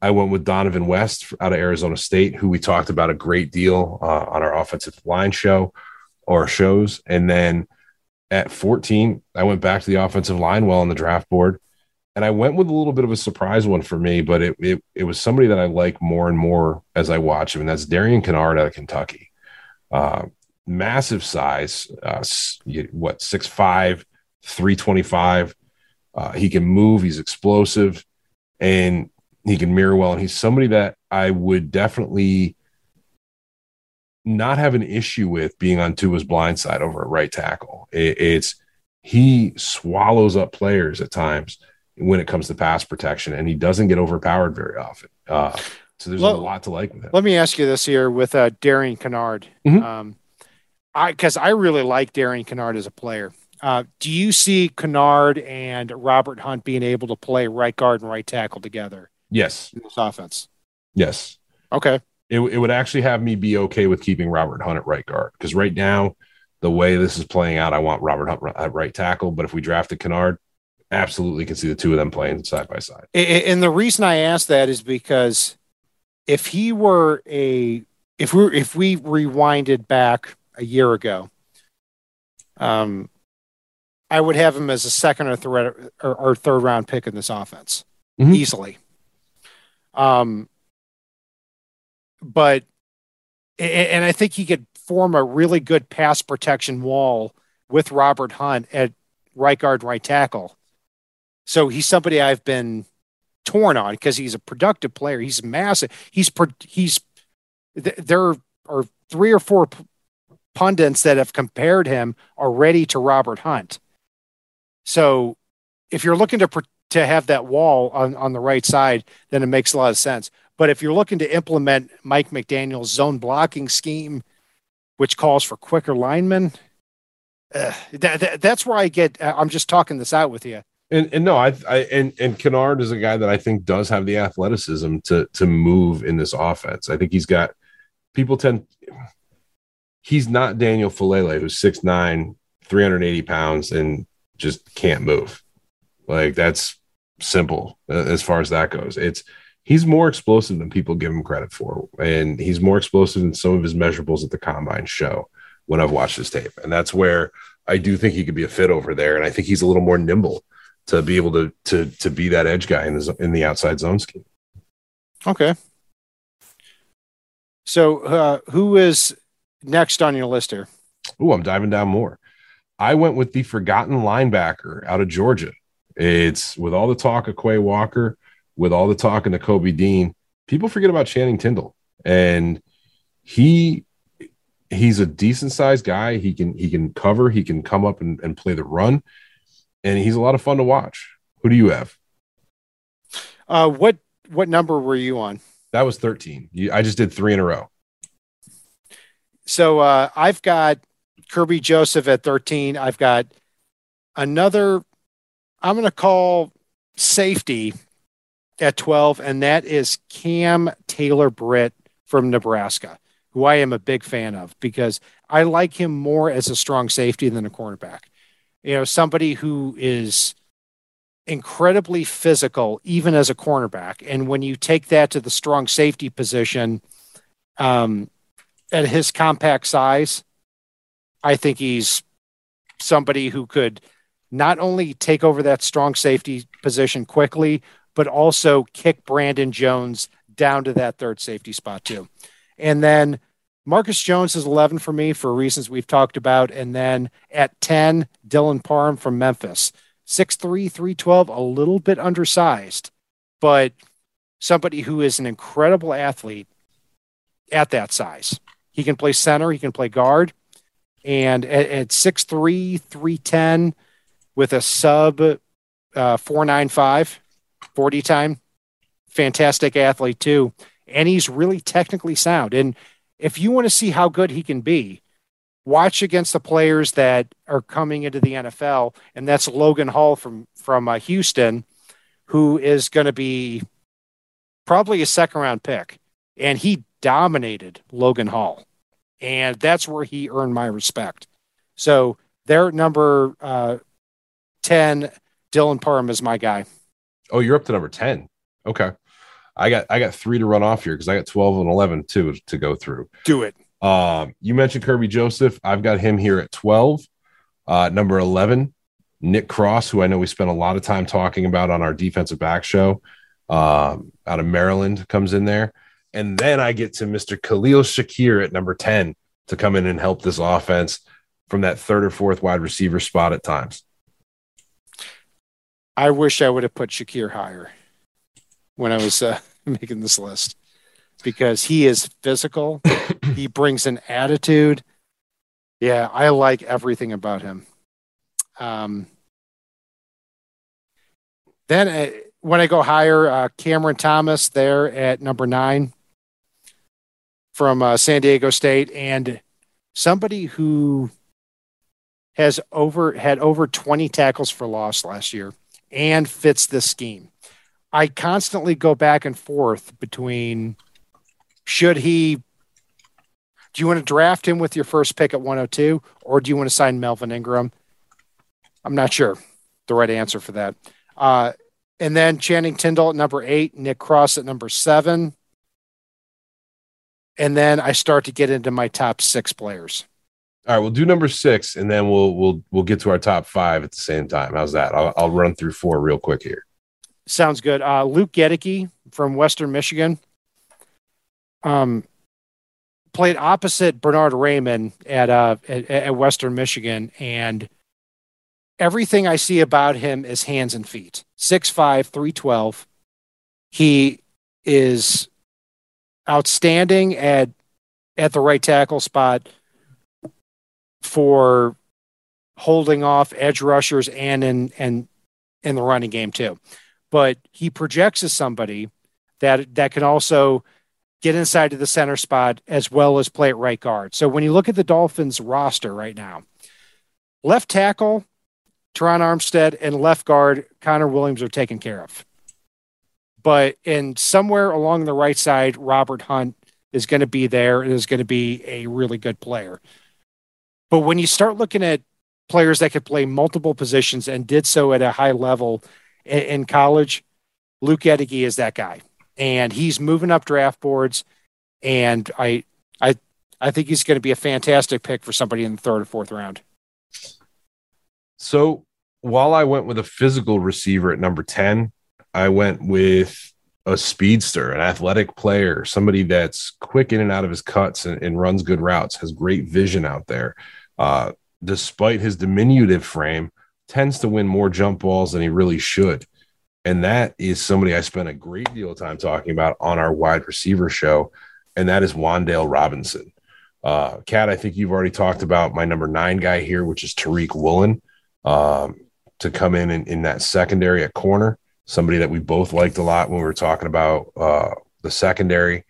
I went with Donovan West out of Arizona State, who we talked about a great deal on our offensive line show or shows. And then at 14, I went back to the offensive line well on the draft board. And I went with a little bit of a surprise one for me, but it was somebody that I like more and more as I watch him, and that's Darian Kennard out of Kentucky. Massive size, 6'5", 325. He can move, he's explosive, and he can mirror well. And he's somebody that I would definitely not have an issue with being on Tua's blind side over at right tackle. He swallows up players at times when it comes to pass protection, and he doesn't get overpowered very often. So there's a lot to like with him. Let me ask you this here with Darian Kennard. Mm-hmm. Because I really like Darian Kennard as a player. Do you see Kennard and Robert Hunt being able to play right guard and right tackle together? Yes. In this offense? Yes. Okay. It would actually have me be okay with keeping Robert Hunt at right guard, because right now, the way this is playing out, I want Robert Hunt at right tackle. But if we drafted Kennard, absolutely can see the two of them playing side by side. And the reason I asked that is because if we rewinded back a year ago, I would have him as a second or third round pick in this offense, mm-hmm, easily. But and I think he could form a really good pass protection wall with Robert Hunt at right guard, right tackle. So he's somebody I've been torn on because he's a productive player. He's massive. There are 3 or 4 pundits that have compared him already to Robert Hunt. So if you're looking to have that wall on the right side, then it makes a lot of sense. But if you're looking to implement Mike McDaniel's zone blocking scheme, which calls for quicker linemen, that's where I get. I'm just talking this out with you. And Kennard is a guy that I think does have the athleticism to move in this offense. I think he's got people tend. he's not Daniel Falele, who's 6'9", 380 pounds, and just can't move. Like, that's simple as far as that goes. He's more explosive than people give him credit for, and he's more explosive than some of his measurables at the Combine show when I've watched his tape. And that's where I do think he could be a fit over there, and I think he's a little more nimble to be able to be that edge guy in the outside zone scheme. Okay. So who is next on your list here? Oh, I'm diving down more. I went with the forgotten linebacker out of Georgia. It's with all the talk of Quay Walker, with all the talk of Nakobe Dean, people forget about Channing Tindall. And he's a decent sized guy. He can cover, he can come up and play the run. And he's a lot of fun to watch. Who do you have? What number were you on? That was 13. I just did 3 in a row. So I've got Kirby Joseph at 13. I've got another, I'm going to call safety at 12, and that is Cam Taylor-Britt from Nebraska, who I am a big fan of because I like him more as a strong safety than a cornerback. You know, somebody who is incredibly physical, even as a cornerback. And when you take that to the strong safety position, at his compact size, I think he's somebody who could not only take over that strong safety position quickly, but also kick Brandon Jones down to that third safety spot too. And then Marcus Jones is 11 for me for reasons we've talked about. And then at 10, Dylan Parham from Memphis, 6'3", 312, a little bit undersized, but somebody who is an incredible athlete at that size. He can play center, he can play guard. And at 6'3", 310 with a sub 495 40 time, fantastic athlete too. And he's really technically sound. And if you want to see how good he can be, watch against the players that are coming into the NFL, and that's Logan Hall from Houston, who is going to be probably a second-round pick, and he dominated Logan Hall, and that's where he earned my respect. So their number 10, Dylan Parham, is my guy. Oh, you're up to number 10. Okay. I got 3 to run off here because I got 12 and 11 too to go through. Do it. You mentioned Kirby Joseph. I've got him here at 12. Number 11, Nick Cross, who I know we spent a lot of time talking about on our defensive back show, out of Maryland, comes in there. And then I get to Mr. Khalil Shakir at number 10 to come in and help this offense from that third or fourth wide receiver spot at times. I wish I would have put Shakir higher when I was making this list, because he is physical. He brings an attitude. Yeah, I like everything about him. Then when I go higher, Cameron Thomas there at number 9 from San Diego State, and somebody who has had over 20 tackles for loss last year and fits this scheme. I constantly go back and forth between do you want to draft him with your first pick at 102, or do you want to sign Melvin Ingram? I'm not sure the right answer for that. And then Channing Tindall at number 8, Nick Cross at number 7. And then I start to get into my top 6 players. All right, we'll do number 6, and then we'll get to our top 5 at the same time. How's that? I'll run through 4 real quick here. Sounds good. Luke Gedeke from Western Michigan played opposite Bernhard Raimann at Western Michigan, and everything I see about him is hands and feet. 6'5", 312. He is outstanding at the right tackle spot for holding off edge rushers and in the running game too. But he projects as somebody that can also get inside to the center spot as well as play at right guard. So when you look at the Dolphins roster right now, left tackle, Teron Armstead, and left guard, Connor Williams, are taken care of. But somewhere along the right side, Robert Hunt is going to be there and is going to be a really good player. But when you start looking at players that could play multiple positions and did so at a high level in college, Luke Etege is that guy. And he's moving up draft boards, and I think he's going to be a fantastic pick for somebody in the third or fourth round. So while I went with a physical receiver at number 10, I went with a speedster, an athletic player, somebody that's quick in and out of his cuts and runs good routes, has great vision out there. Despite his diminutive frame, tends to win more jump balls than he really should. And that is somebody I spent a great deal of time talking about on our wide receiver show, and that is Wan'Dale Robinson. Kat, I think you've already talked about my number 9 guy here, which is Tariq Woolen, to come in that secondary at corner, somebody that we both liked a lot when we were talking about the secondary.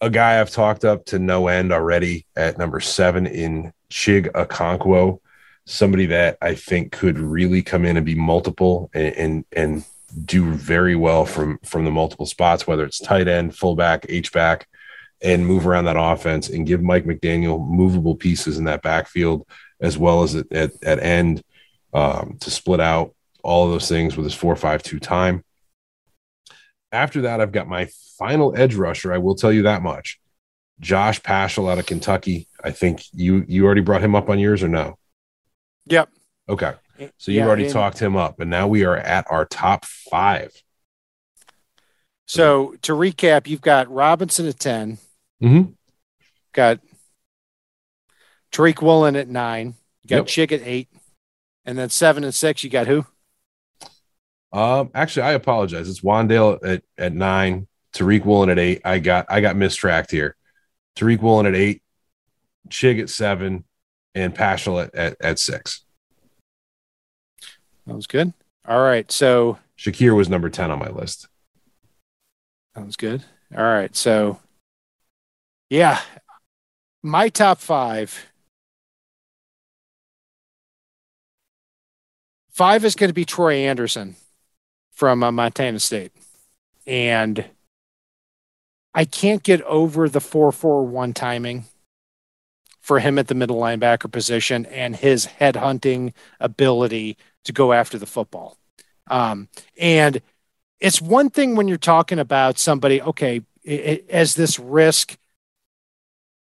A guy I've talked up to no end already at number 7 in Chig Okonkwo, somebody that I think could really come in and be multiple and do very well from the multiple spots, whether it's tight end, fullback, H-back, and move around that offense and give Mike McDaniel movable pieces in that backfield, as well as at end to split out all of those things with his 4.52 time. After that, I've got my final edge rusher. I will tell you that much. Josh Paschal out of Kentucky. I think you already brought him up on yours or no? Yep. Okay. So you already talked him up, and now we are at our top 5. So to recap, you've got Robinson at 10. Mm-hmm. Got Tariq Woolen at 9. You got Chick at 8. And then 7 and 6, you got who? Actually, I apologize. It's Wan'Dale at 9, Tariq Woolen at 8. I got mistracked here. Tariq Woolen at 8, Chig at 7, and Paschal at 6. That was good. All right. So Shakir was number 10 on my list. That was good. All right. So yeah, my top 5. 5 is going to be Troy Anderson from Montana State. And I can't get over the 4-4-1 timing for him at the middle linebacker position and his headhunting ability to go after the football. And it's one thing when you're talking about somebody, okay, as this risk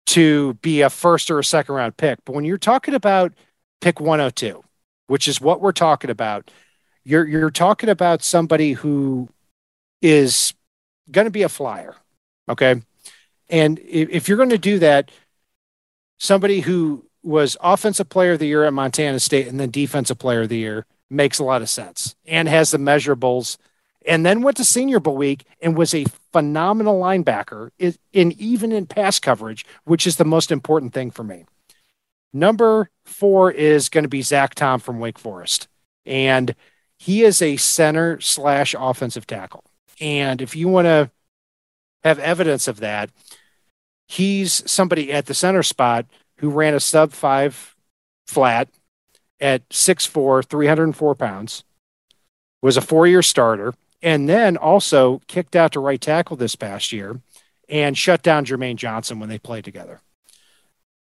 to be a first or a second round pick. But when you're talking about pick 102, which is what we're talking about, you're talking about somebody who is going to be a flyer. Okay. And if you're going to do that, somebody who was Offensive Player of the Year at Montana State and then Defensive Player of the Year makes a lot of sense and has the measurables, and then went to Senior Bowl week and was a phenomenal linebacker even in pass coverage, which is the most important thing for me. Number 4 is going to be Zach Tom from Wake Forest, and he is a center/offensive tackle. And if you want to have evidence of that, he's somebody at the center spot who ran a sub-5 flat at 6'4", 304 pounds, was a 4-year starter, and then also kicked out to right tackle this past year and shut down Jermaine Johnson when they played together.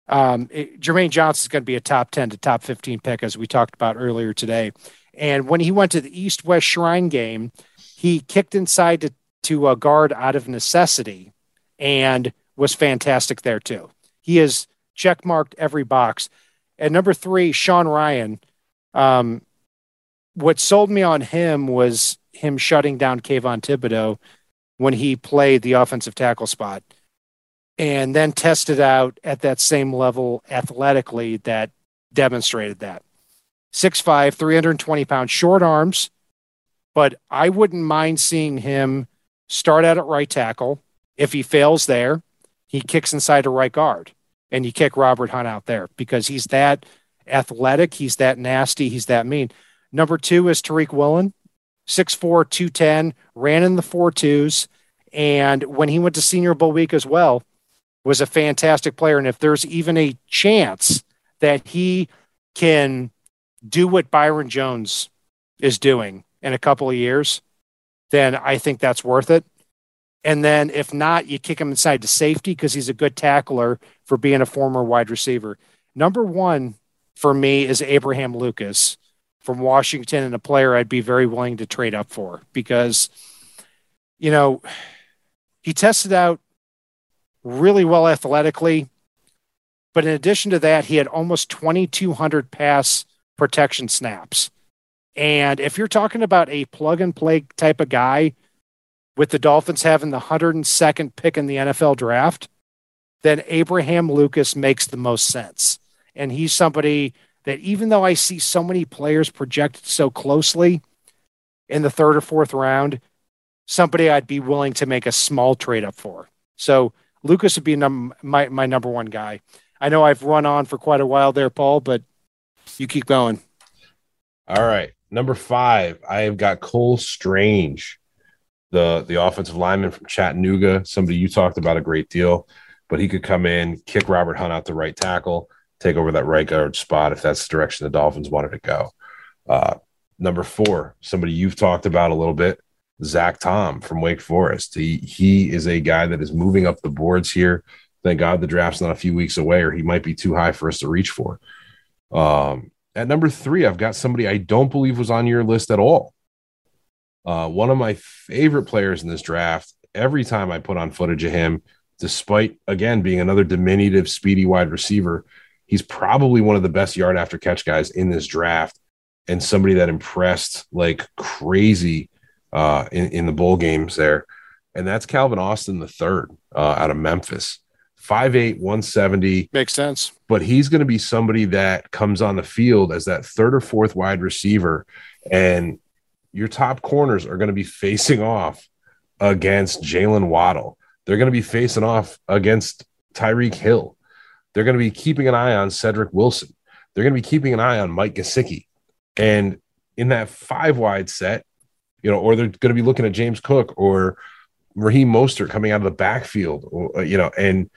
Jermaine Johnson is going to be a top 10 to top 15 pick, as we talked about earlier today. And when he went to the East-West Shrine game, he kicked inside to a guard out of necessity and was fantastic there too. He has checkmarked every box. At number 3, Sean Ryan. What sold me on him was him shutting down Kayvon Thibodeaux when he played the offensive tackle spot, and then tested out at that same level athletically that demonstrated that. 6'5", 320 pounds, short arms, but I wouldn't mind seeing him start out at right tackle. If he fails there, he kicks inside to right guard, and you kick Robert Hunt out there because he's that athletic, he's that nasty, he's that mean. Number 2 is Tariq Woolen, 6'4", 210, ran in the 4.2s, and when he went to Senior Bowl week as well, was a fantastic player. And if there's even a chance that he can do what Byron Jones is doing in a couple of years, then I think that's worth it. And then if not, you kick him inside to safety because he's a good tackler for being a former wide receiver. Number one for me is Abraham Lucas from Washington, and a player I'd be very willing to trade up for because, you know, he tested out really well athletically. But in addition to that, he had almost 2,200 pass protection snaps. And if you're talking about a plug-and-play type of guy, with the Dolphins having the 102nd pick in the NFL draft, then Abraham Lucas makes the most sense. And he's somebody that, even though I see so many players projected so closely in the third or fourth round, somebody I'd be willing to make a small trade up for. So Lucas would be my number one guy. I know I've run on for quite a while there, Paul, but you keep going. All right. Number five, I have got Cole Strange, the offensive lineman from Chattanooga, somebody you talked about a great deal, but he could come in, kick Robert Hunt out the right tackle, take over that right guard spot if that's the direction the Dolphins wanted to go. Number four, somebody you've talked about a little bit, Zach Tom from Wake Forest. He is a guy that is moving up the boards here. Thank God the draft's not a few weeks away, or he might be too high for us to reach for. At number three, I've got somebody I don't believe was on your list at all. One of my favorite players in this draft, every time I put on footage of him, despite, again, being another diminutive, speedy wide receiver, he's probably one of the best yard after catch guys in this draft, and somebody that impressed like crazy in the bowl games there. And that's Calvin Austin III out of Memphis. 5'8", 170. Makes sense. But he's going to be somebody that comes on the field as that third or fourth wide receiver, and your top corners are going to be facing off against Jalen Waddle. They're going to be facing off against Tyreek Hill. They're going to be keeping an eye on Cedric Wilson. They're going to be keeping an eye on Mike Gesicki. And in that five-wide set, you know, or they're going to be looking at James Cook or Raheem Mostert coming out of the backfield, or, you know, and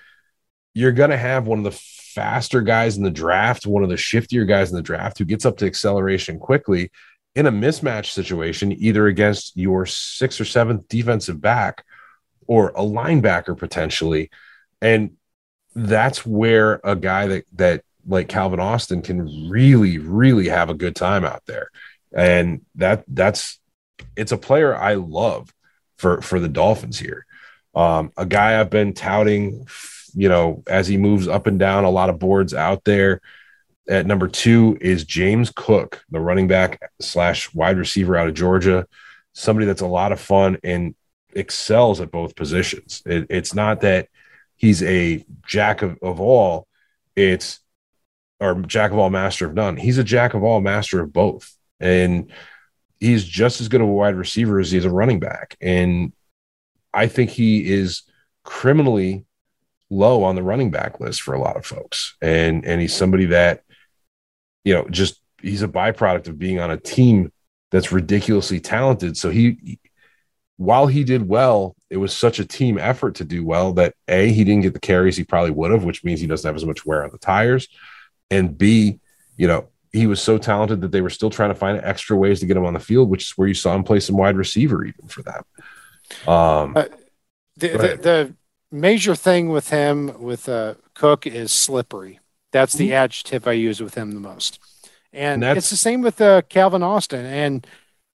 you're going to have one of the faster guys in the draft, one of the shiftier guys in the draft who gets up to acceleration quickly in a mismatch situation, either against your sixth or seventh defensive back or a linebacker potentially. And that's where a guy that like Calvin Austin can really, really have a good time out there. And it's a player I love for the Dolphins here. A guy I've been touting, you know, as he moves up and down a lot of boards out there. At number two is James Cook, the running back / wide receiver out of Georgia, somebody that's a lot of fun and excels at both positions. It's not that he's a jack of all, jack of all, master of none. He's a jack of all, master of both. And he's just as good of a wide receiver as he is a running back. And I think he is criminally low on the running back list for a lot of folks. And he's somebody that, you know, just he's a byproduct of being on a team that's ridiculously talented. So while he did well, it was such a team effort to do well that A, he didn't get the carries he probably would have, which means he doesn't have as much wear on the tires. And B, you know, he was so talented that they were still trying to find extra ways to get him on the field, which is where you saw him play some wide receiver even for them. The major thing with him, with Cook, is slippery. That's the adjective I use with him the most. And it's the same with Calvin Austin. And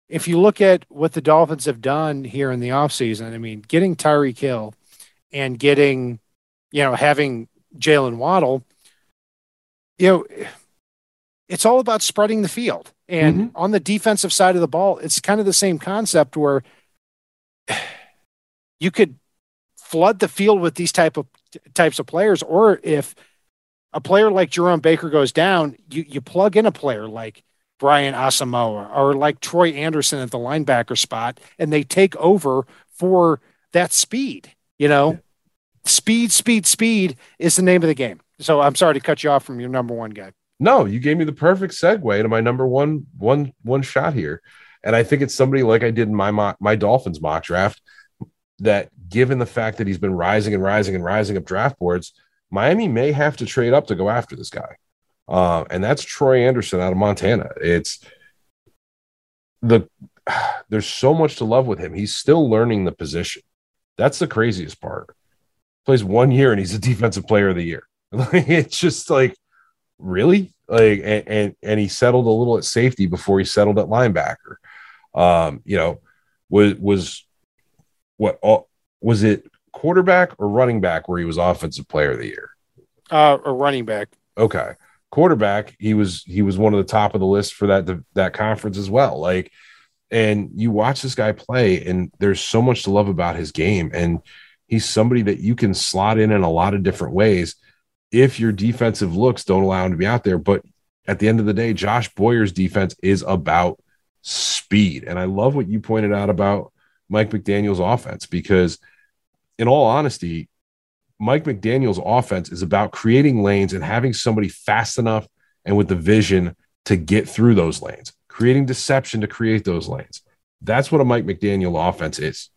if you look at what the Dolphins have done here in the offseason, I mean, getting Tyreek Hill and getting, you know, having Jalen Waddle, you know, it's all about spreading the field. And on the defensive side of the ball, it's kind of the same concept where you could flood the field with these types of players, or if a player like Jerome Baker goes down, you plug in a player like Brian Asamoah or like Troy Anderson at the linebacker spot, and they take over for that speed. You know, Speed is the name of the game. So I'm sorry to cut you off from your number one guy. No, you gave me the perfect segue to my number one shot here, and I think it's somebody like I did in my Dolphins mock draft, that given the fact that he's been rising up draft boards, Miami may have to trade up to go after this guy. And that's Troy Anderson out of Montana. There's so much to love with him. He's still learning the position. That's the craziest part. Plays 1 year and he's a defensive player of the year. Like, it's just like, really? Like, and he settled a little at safety before he settled at linebacker. You know, was it quarterback or running back where he was offensive player of the year? Or running back. Okay. Quarterback. He was one of the top of the list for that conference as well. Like, and you watch this guy play and there's so much to love about his game. And he's somebody that you can slot in a lot of different ways if your defensive looks don't allow him to be out there. But at the end of the day, Josh Boyer's defense is about speed. And I love what you pointed out about Mike McDaniel's offense, because in all honesty, Mike McDaniel's offense is about creating lanes and having somebody fast enough and with the vision to get through those lanes, creating deception to create those lanes. That's what a Mike McDaniel offense is.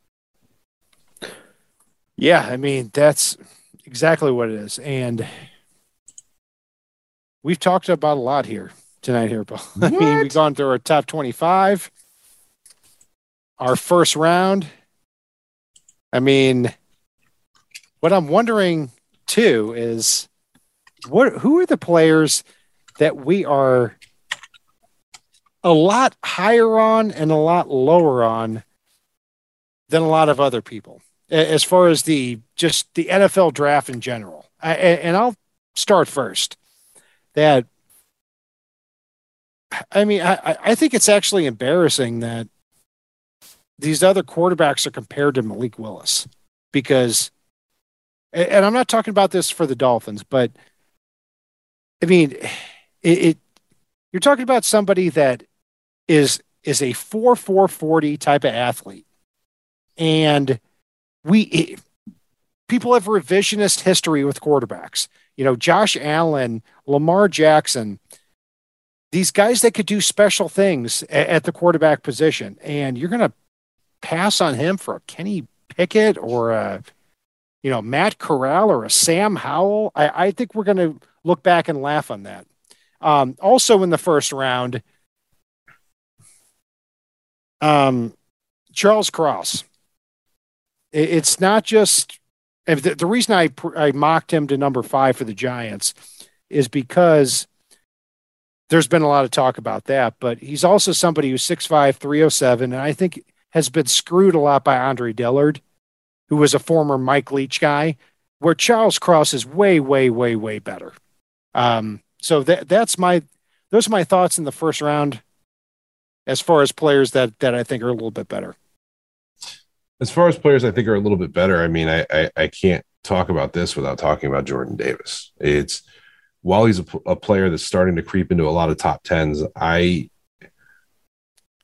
Yeah, I mean, that's exactly what it is. And we've talked about a lot here tonight here, Paul. I mean, we've gone through our top 25, our first round. I mean, what I'm wondering too is who are the players that we are a lot higher on and a lot lower on than a lot of other people, as far as the NFL draft in general. And I'll start first. I think it's actually embarrassing that these other quarterbacks are compared to Malik Willis, because, and I'm not talking about this for the Dolphins, but I mean, you're talking about somebody that is a 4.40 type of athlete. And people have revisionist history with quarterbacks. You know, Josh Allen, Lamar Jackson, these guys that could do special things at the quarterback position. And you're going to pass on him for a Kenny Pickett or a, you know, Matt Corral or a Sam Howell. I think we're going to look back and laugh on that. Also in the first round, Charles Cross. It's not just the reason I mocked him to number 5 for the Giants is because there's been a lot of talk about that, but he's also somebody who's 6'5", 307, and I think has been screwed a lot by Andre Dillard, who was a former Mike Leach guy, where Charles Cross is way, way, way, way better. So those are my thoughts in the first round as far as players that I think are a little bit better. As far as players I think are a little bit better, I mean, I can't talk about this without talking about Jordan Davis. It's, while he's a player that's starting to creep into a lot of top 10s, I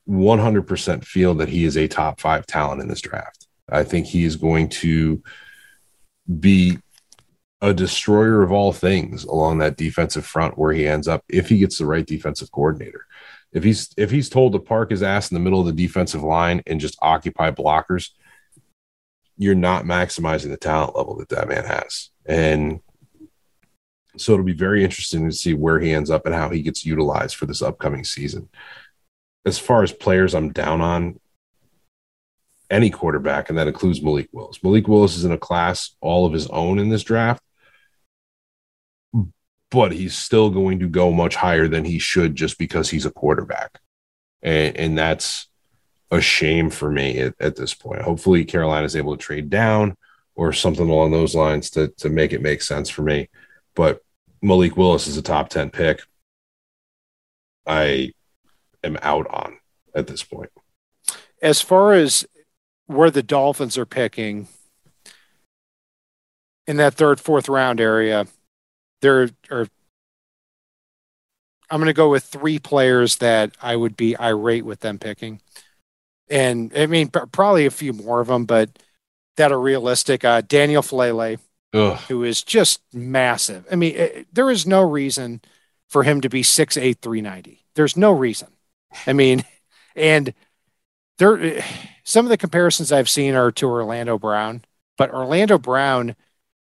100% feel that he is a top 5 talent in this draft. I think he is going to be a destroyer of all things along that defensive front where he ends up if he gets the right defensive coordinator. If he's told to park his ass in the middle of the defensive line and just occupy blockers, you're not maximizing the talent level that man has. And so it'll be very interesting to see where he ends up and how he gets utilized for this upcoming season. As far as players I'm down on, any quarterback, and that includes Malik Willis. Malik Willis is in a class all of his own in this draft, but he's still going to go much higher than he should just because he's a quarterback. And that's a shame for me at this point. Hopefully Carolina is able to trade down or something along those lines to make it make sense for me. But Malik Willis is a top 10 pick I am out on at this point. As far as where the Dolphins are picking in that third, fourth round area, I'm going to go with 3 players that I would be irate with them picking. And I mean, probably a few more of them, but that are realistic. Daniel Falele. Ugh. Who is just massive. I mean, there is no reason for him to be 6'8", 390. There's no reason. I mean, and there, some of the comparisons I've seen are to Orlando Brown, but Orlando Brown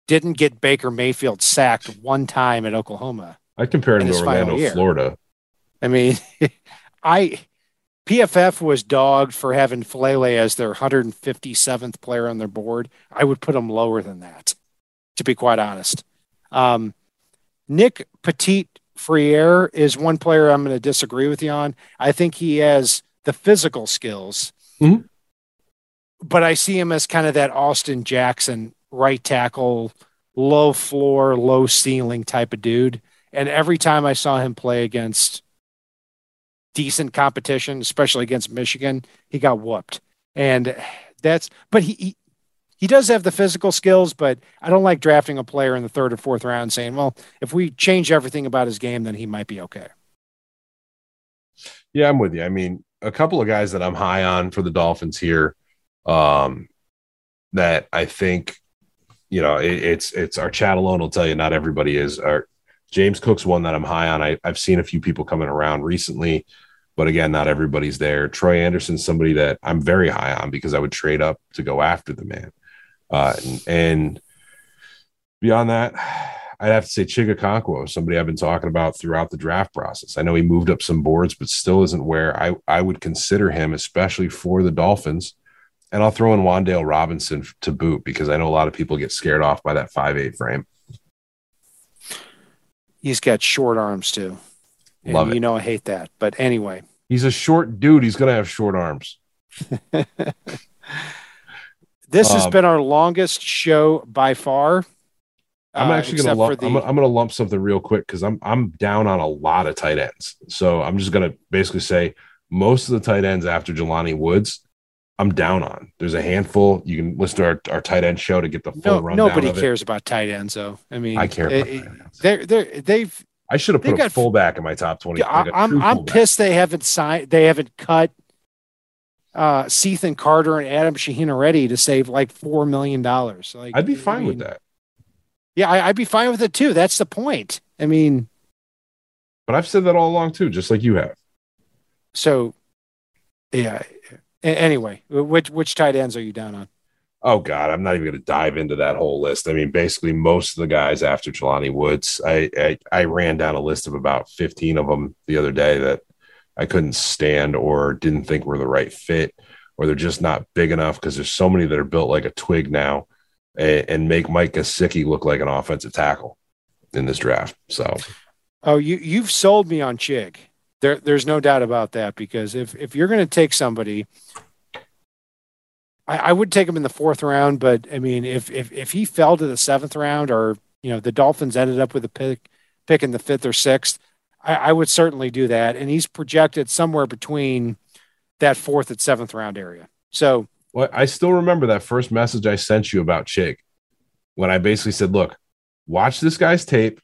didn't get Baker Mayfield sacked one time at Oklahoma. I compared him to Orlando, Florida. I mean, I PFF was dogged for having Flele as their 157th player on their board. I would put him lower than that, to be quite honest. Nick Petit-Friere is one player I'm going to disagree with you on. I think he has the physical skills, mm-hmm. but I see him as kind of that Austin Jackson right tackle, low floor, low ceiling type of dude. And every time I saw him play against decent competition, especially against Michigan, he got whooped. And that's, but he does have the physical skills, but I don't like drafting a player in the third or fourth round saying, well, if we change everything about his game, then he might be okay. Yeah, I'm with you. I mean, a couple of guys that I'm high on for the Dolphins here that I think, you know, it's our chat alone will tell you not everybody is. Our James Cook's one that I'm high on. I've seen a few people coming around recently, but again, not everybody's there. Troy Anderson's somebody that I'm very high on because I would trade up to go after the man. And beyond that, I'd have to say Chigakonkwo, somebody I've been talking about throughout the draft process. I know he moved up some boards, but still isn't where I would consider him, especially for the Dolphins. And I'll throw in Wan'Dale Robinson to boot because I know a lot of people get scared off by that 5'8" frame. He's got short arms too. Love it. You know, I hate that, but anyway, he's a short dude. He's going to have short arms. This has been our longest show by far. I'm actually going to lump something real quick because I'm down on a lot of tight ends. So I'm just going to basically say most of the tight ends after Jelani Woods, I'm down on. There's a handful. You can listen to our tight end show to get the full rundown. Nobody cares about tight ends, though. I mean, I care about tight ends. I should have put a fullback in my top 20. I'm pissed they haven't signed. They haven't cut Seathan Carter and Adam Shaheen already to save like $4 million. Like, I'd be fine with that. Yeah, I'd be fine with it too. That's the point. I mean, but I've said that all along too, just like you have. So, yeah. Anyway, which tight ends are you down on? Oh, God, I'm not even going to dive into that whole list. I mean, basically, most of the guys after Jelani Woods, I ran down a list of about 15 of them the other day that I couldn't stand or didn't think were the right fit, or they're just not big enough because there's so many that are built like a twig now and make Mike Gesicki look like an offensive tackle in this draft. So, oh, you've sold me on Chig. There's no doubt about that, because if you're going to take somebody, I would take him in the fourth round. But I mean, if he fell to the seventh round, or you know, the Dolphins ended up with a pick in the fifth or sixth, I would certainly do that. And he's projected somewhere between that fourth and seventh round area. So, well, I still remember that first message I sent you about Chig, when I basically said, "Look, watch this guy's tape."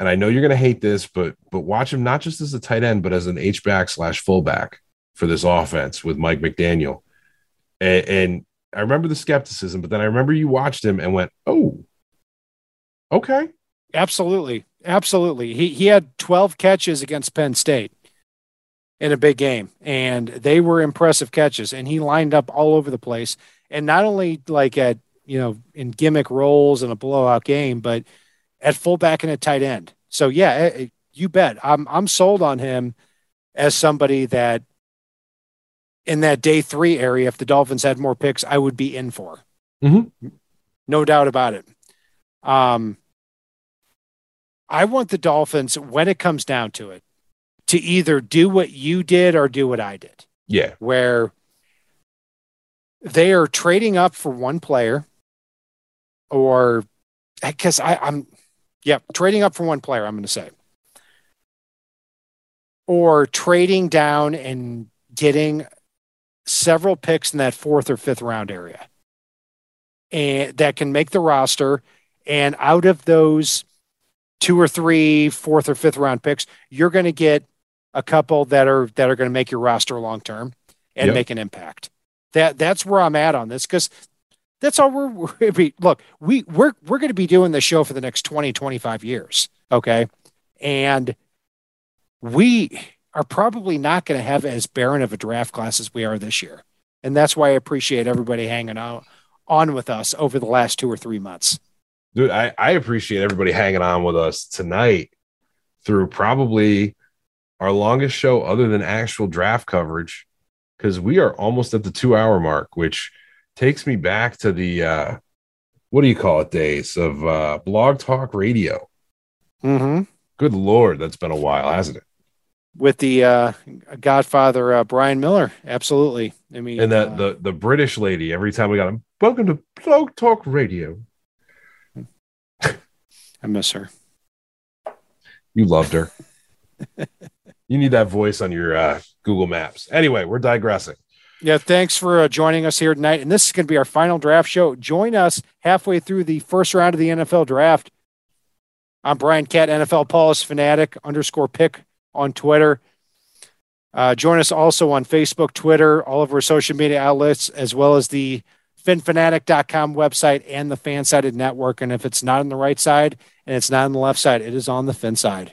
And I know you're going to hate this, but watch him not just as a tight end, but as an H-back/fullback for this offense with Mike McDaniel. And I remember the skepticism, but then I remember you watched him and went, oh, okay. Absolutely. Absolutely. He had 12 catches against Penn State in a big game, and they were impressive catches, and he lined up all over the place. And not only like at, you know, in gimmick roles and a blowout game, but at fullback and a tight end. So yeah, you bet. I'm sold on him as somebody that in that day three area, if the Dolphins had more picks, I would be in for. Mm-hmm. No doubt about it. I want the Dolphins, when it comes down to it, to either do what you did or do what I did. Yeah. Where they are trading up for one player, or I guess I'm trading up for one player, I'm going to say. Or trading down and getting several picks in that fourth or fifth round area, and that can make the roster. And out of those 2 or 3 fourth or fifth round picks, you're going to get a couple that are going to make your roster long-term and make an impact. That's where I'm at on this, because that's all we're going to be doing this show for the next 20, 25 years. Okay. And we are probably not going to have as barren of a draft class as we are this year. And that's why I appreciate everybody hanging out on with us over the last 2 or 3 months. Dude, I appreciate everybody hanging on with us tonight through probably our longest show other than actual draft coverage, because we are almost at the 2 hour mark, which takes me back to the, what do you call it, days of Blog Talk Radio. Mm-hmm. Good Lord, that's been a while, hasn't it? With the Godfather Brian Miller, absolutely. I mean, and that the British lady. Every time we got him, welcome to Blog Talk Radio. I miss her. You loved her. You need that voice on your Google Maps. Anyway, we're digressing. Yeah, thanks for joining us here tonight. And this is going to be our final draft show. Join us halfway through the first round of the NFL draft. I'm Brian Catt, NFL Paulus Fanatic _pick on Twitter. Join us also on Facebook, Twitter, all of our social media outlets, as well as the FinFanatic.com website and the Fansided Network. And if it's not on the right side and it's not on the left side, it is on the Fin side.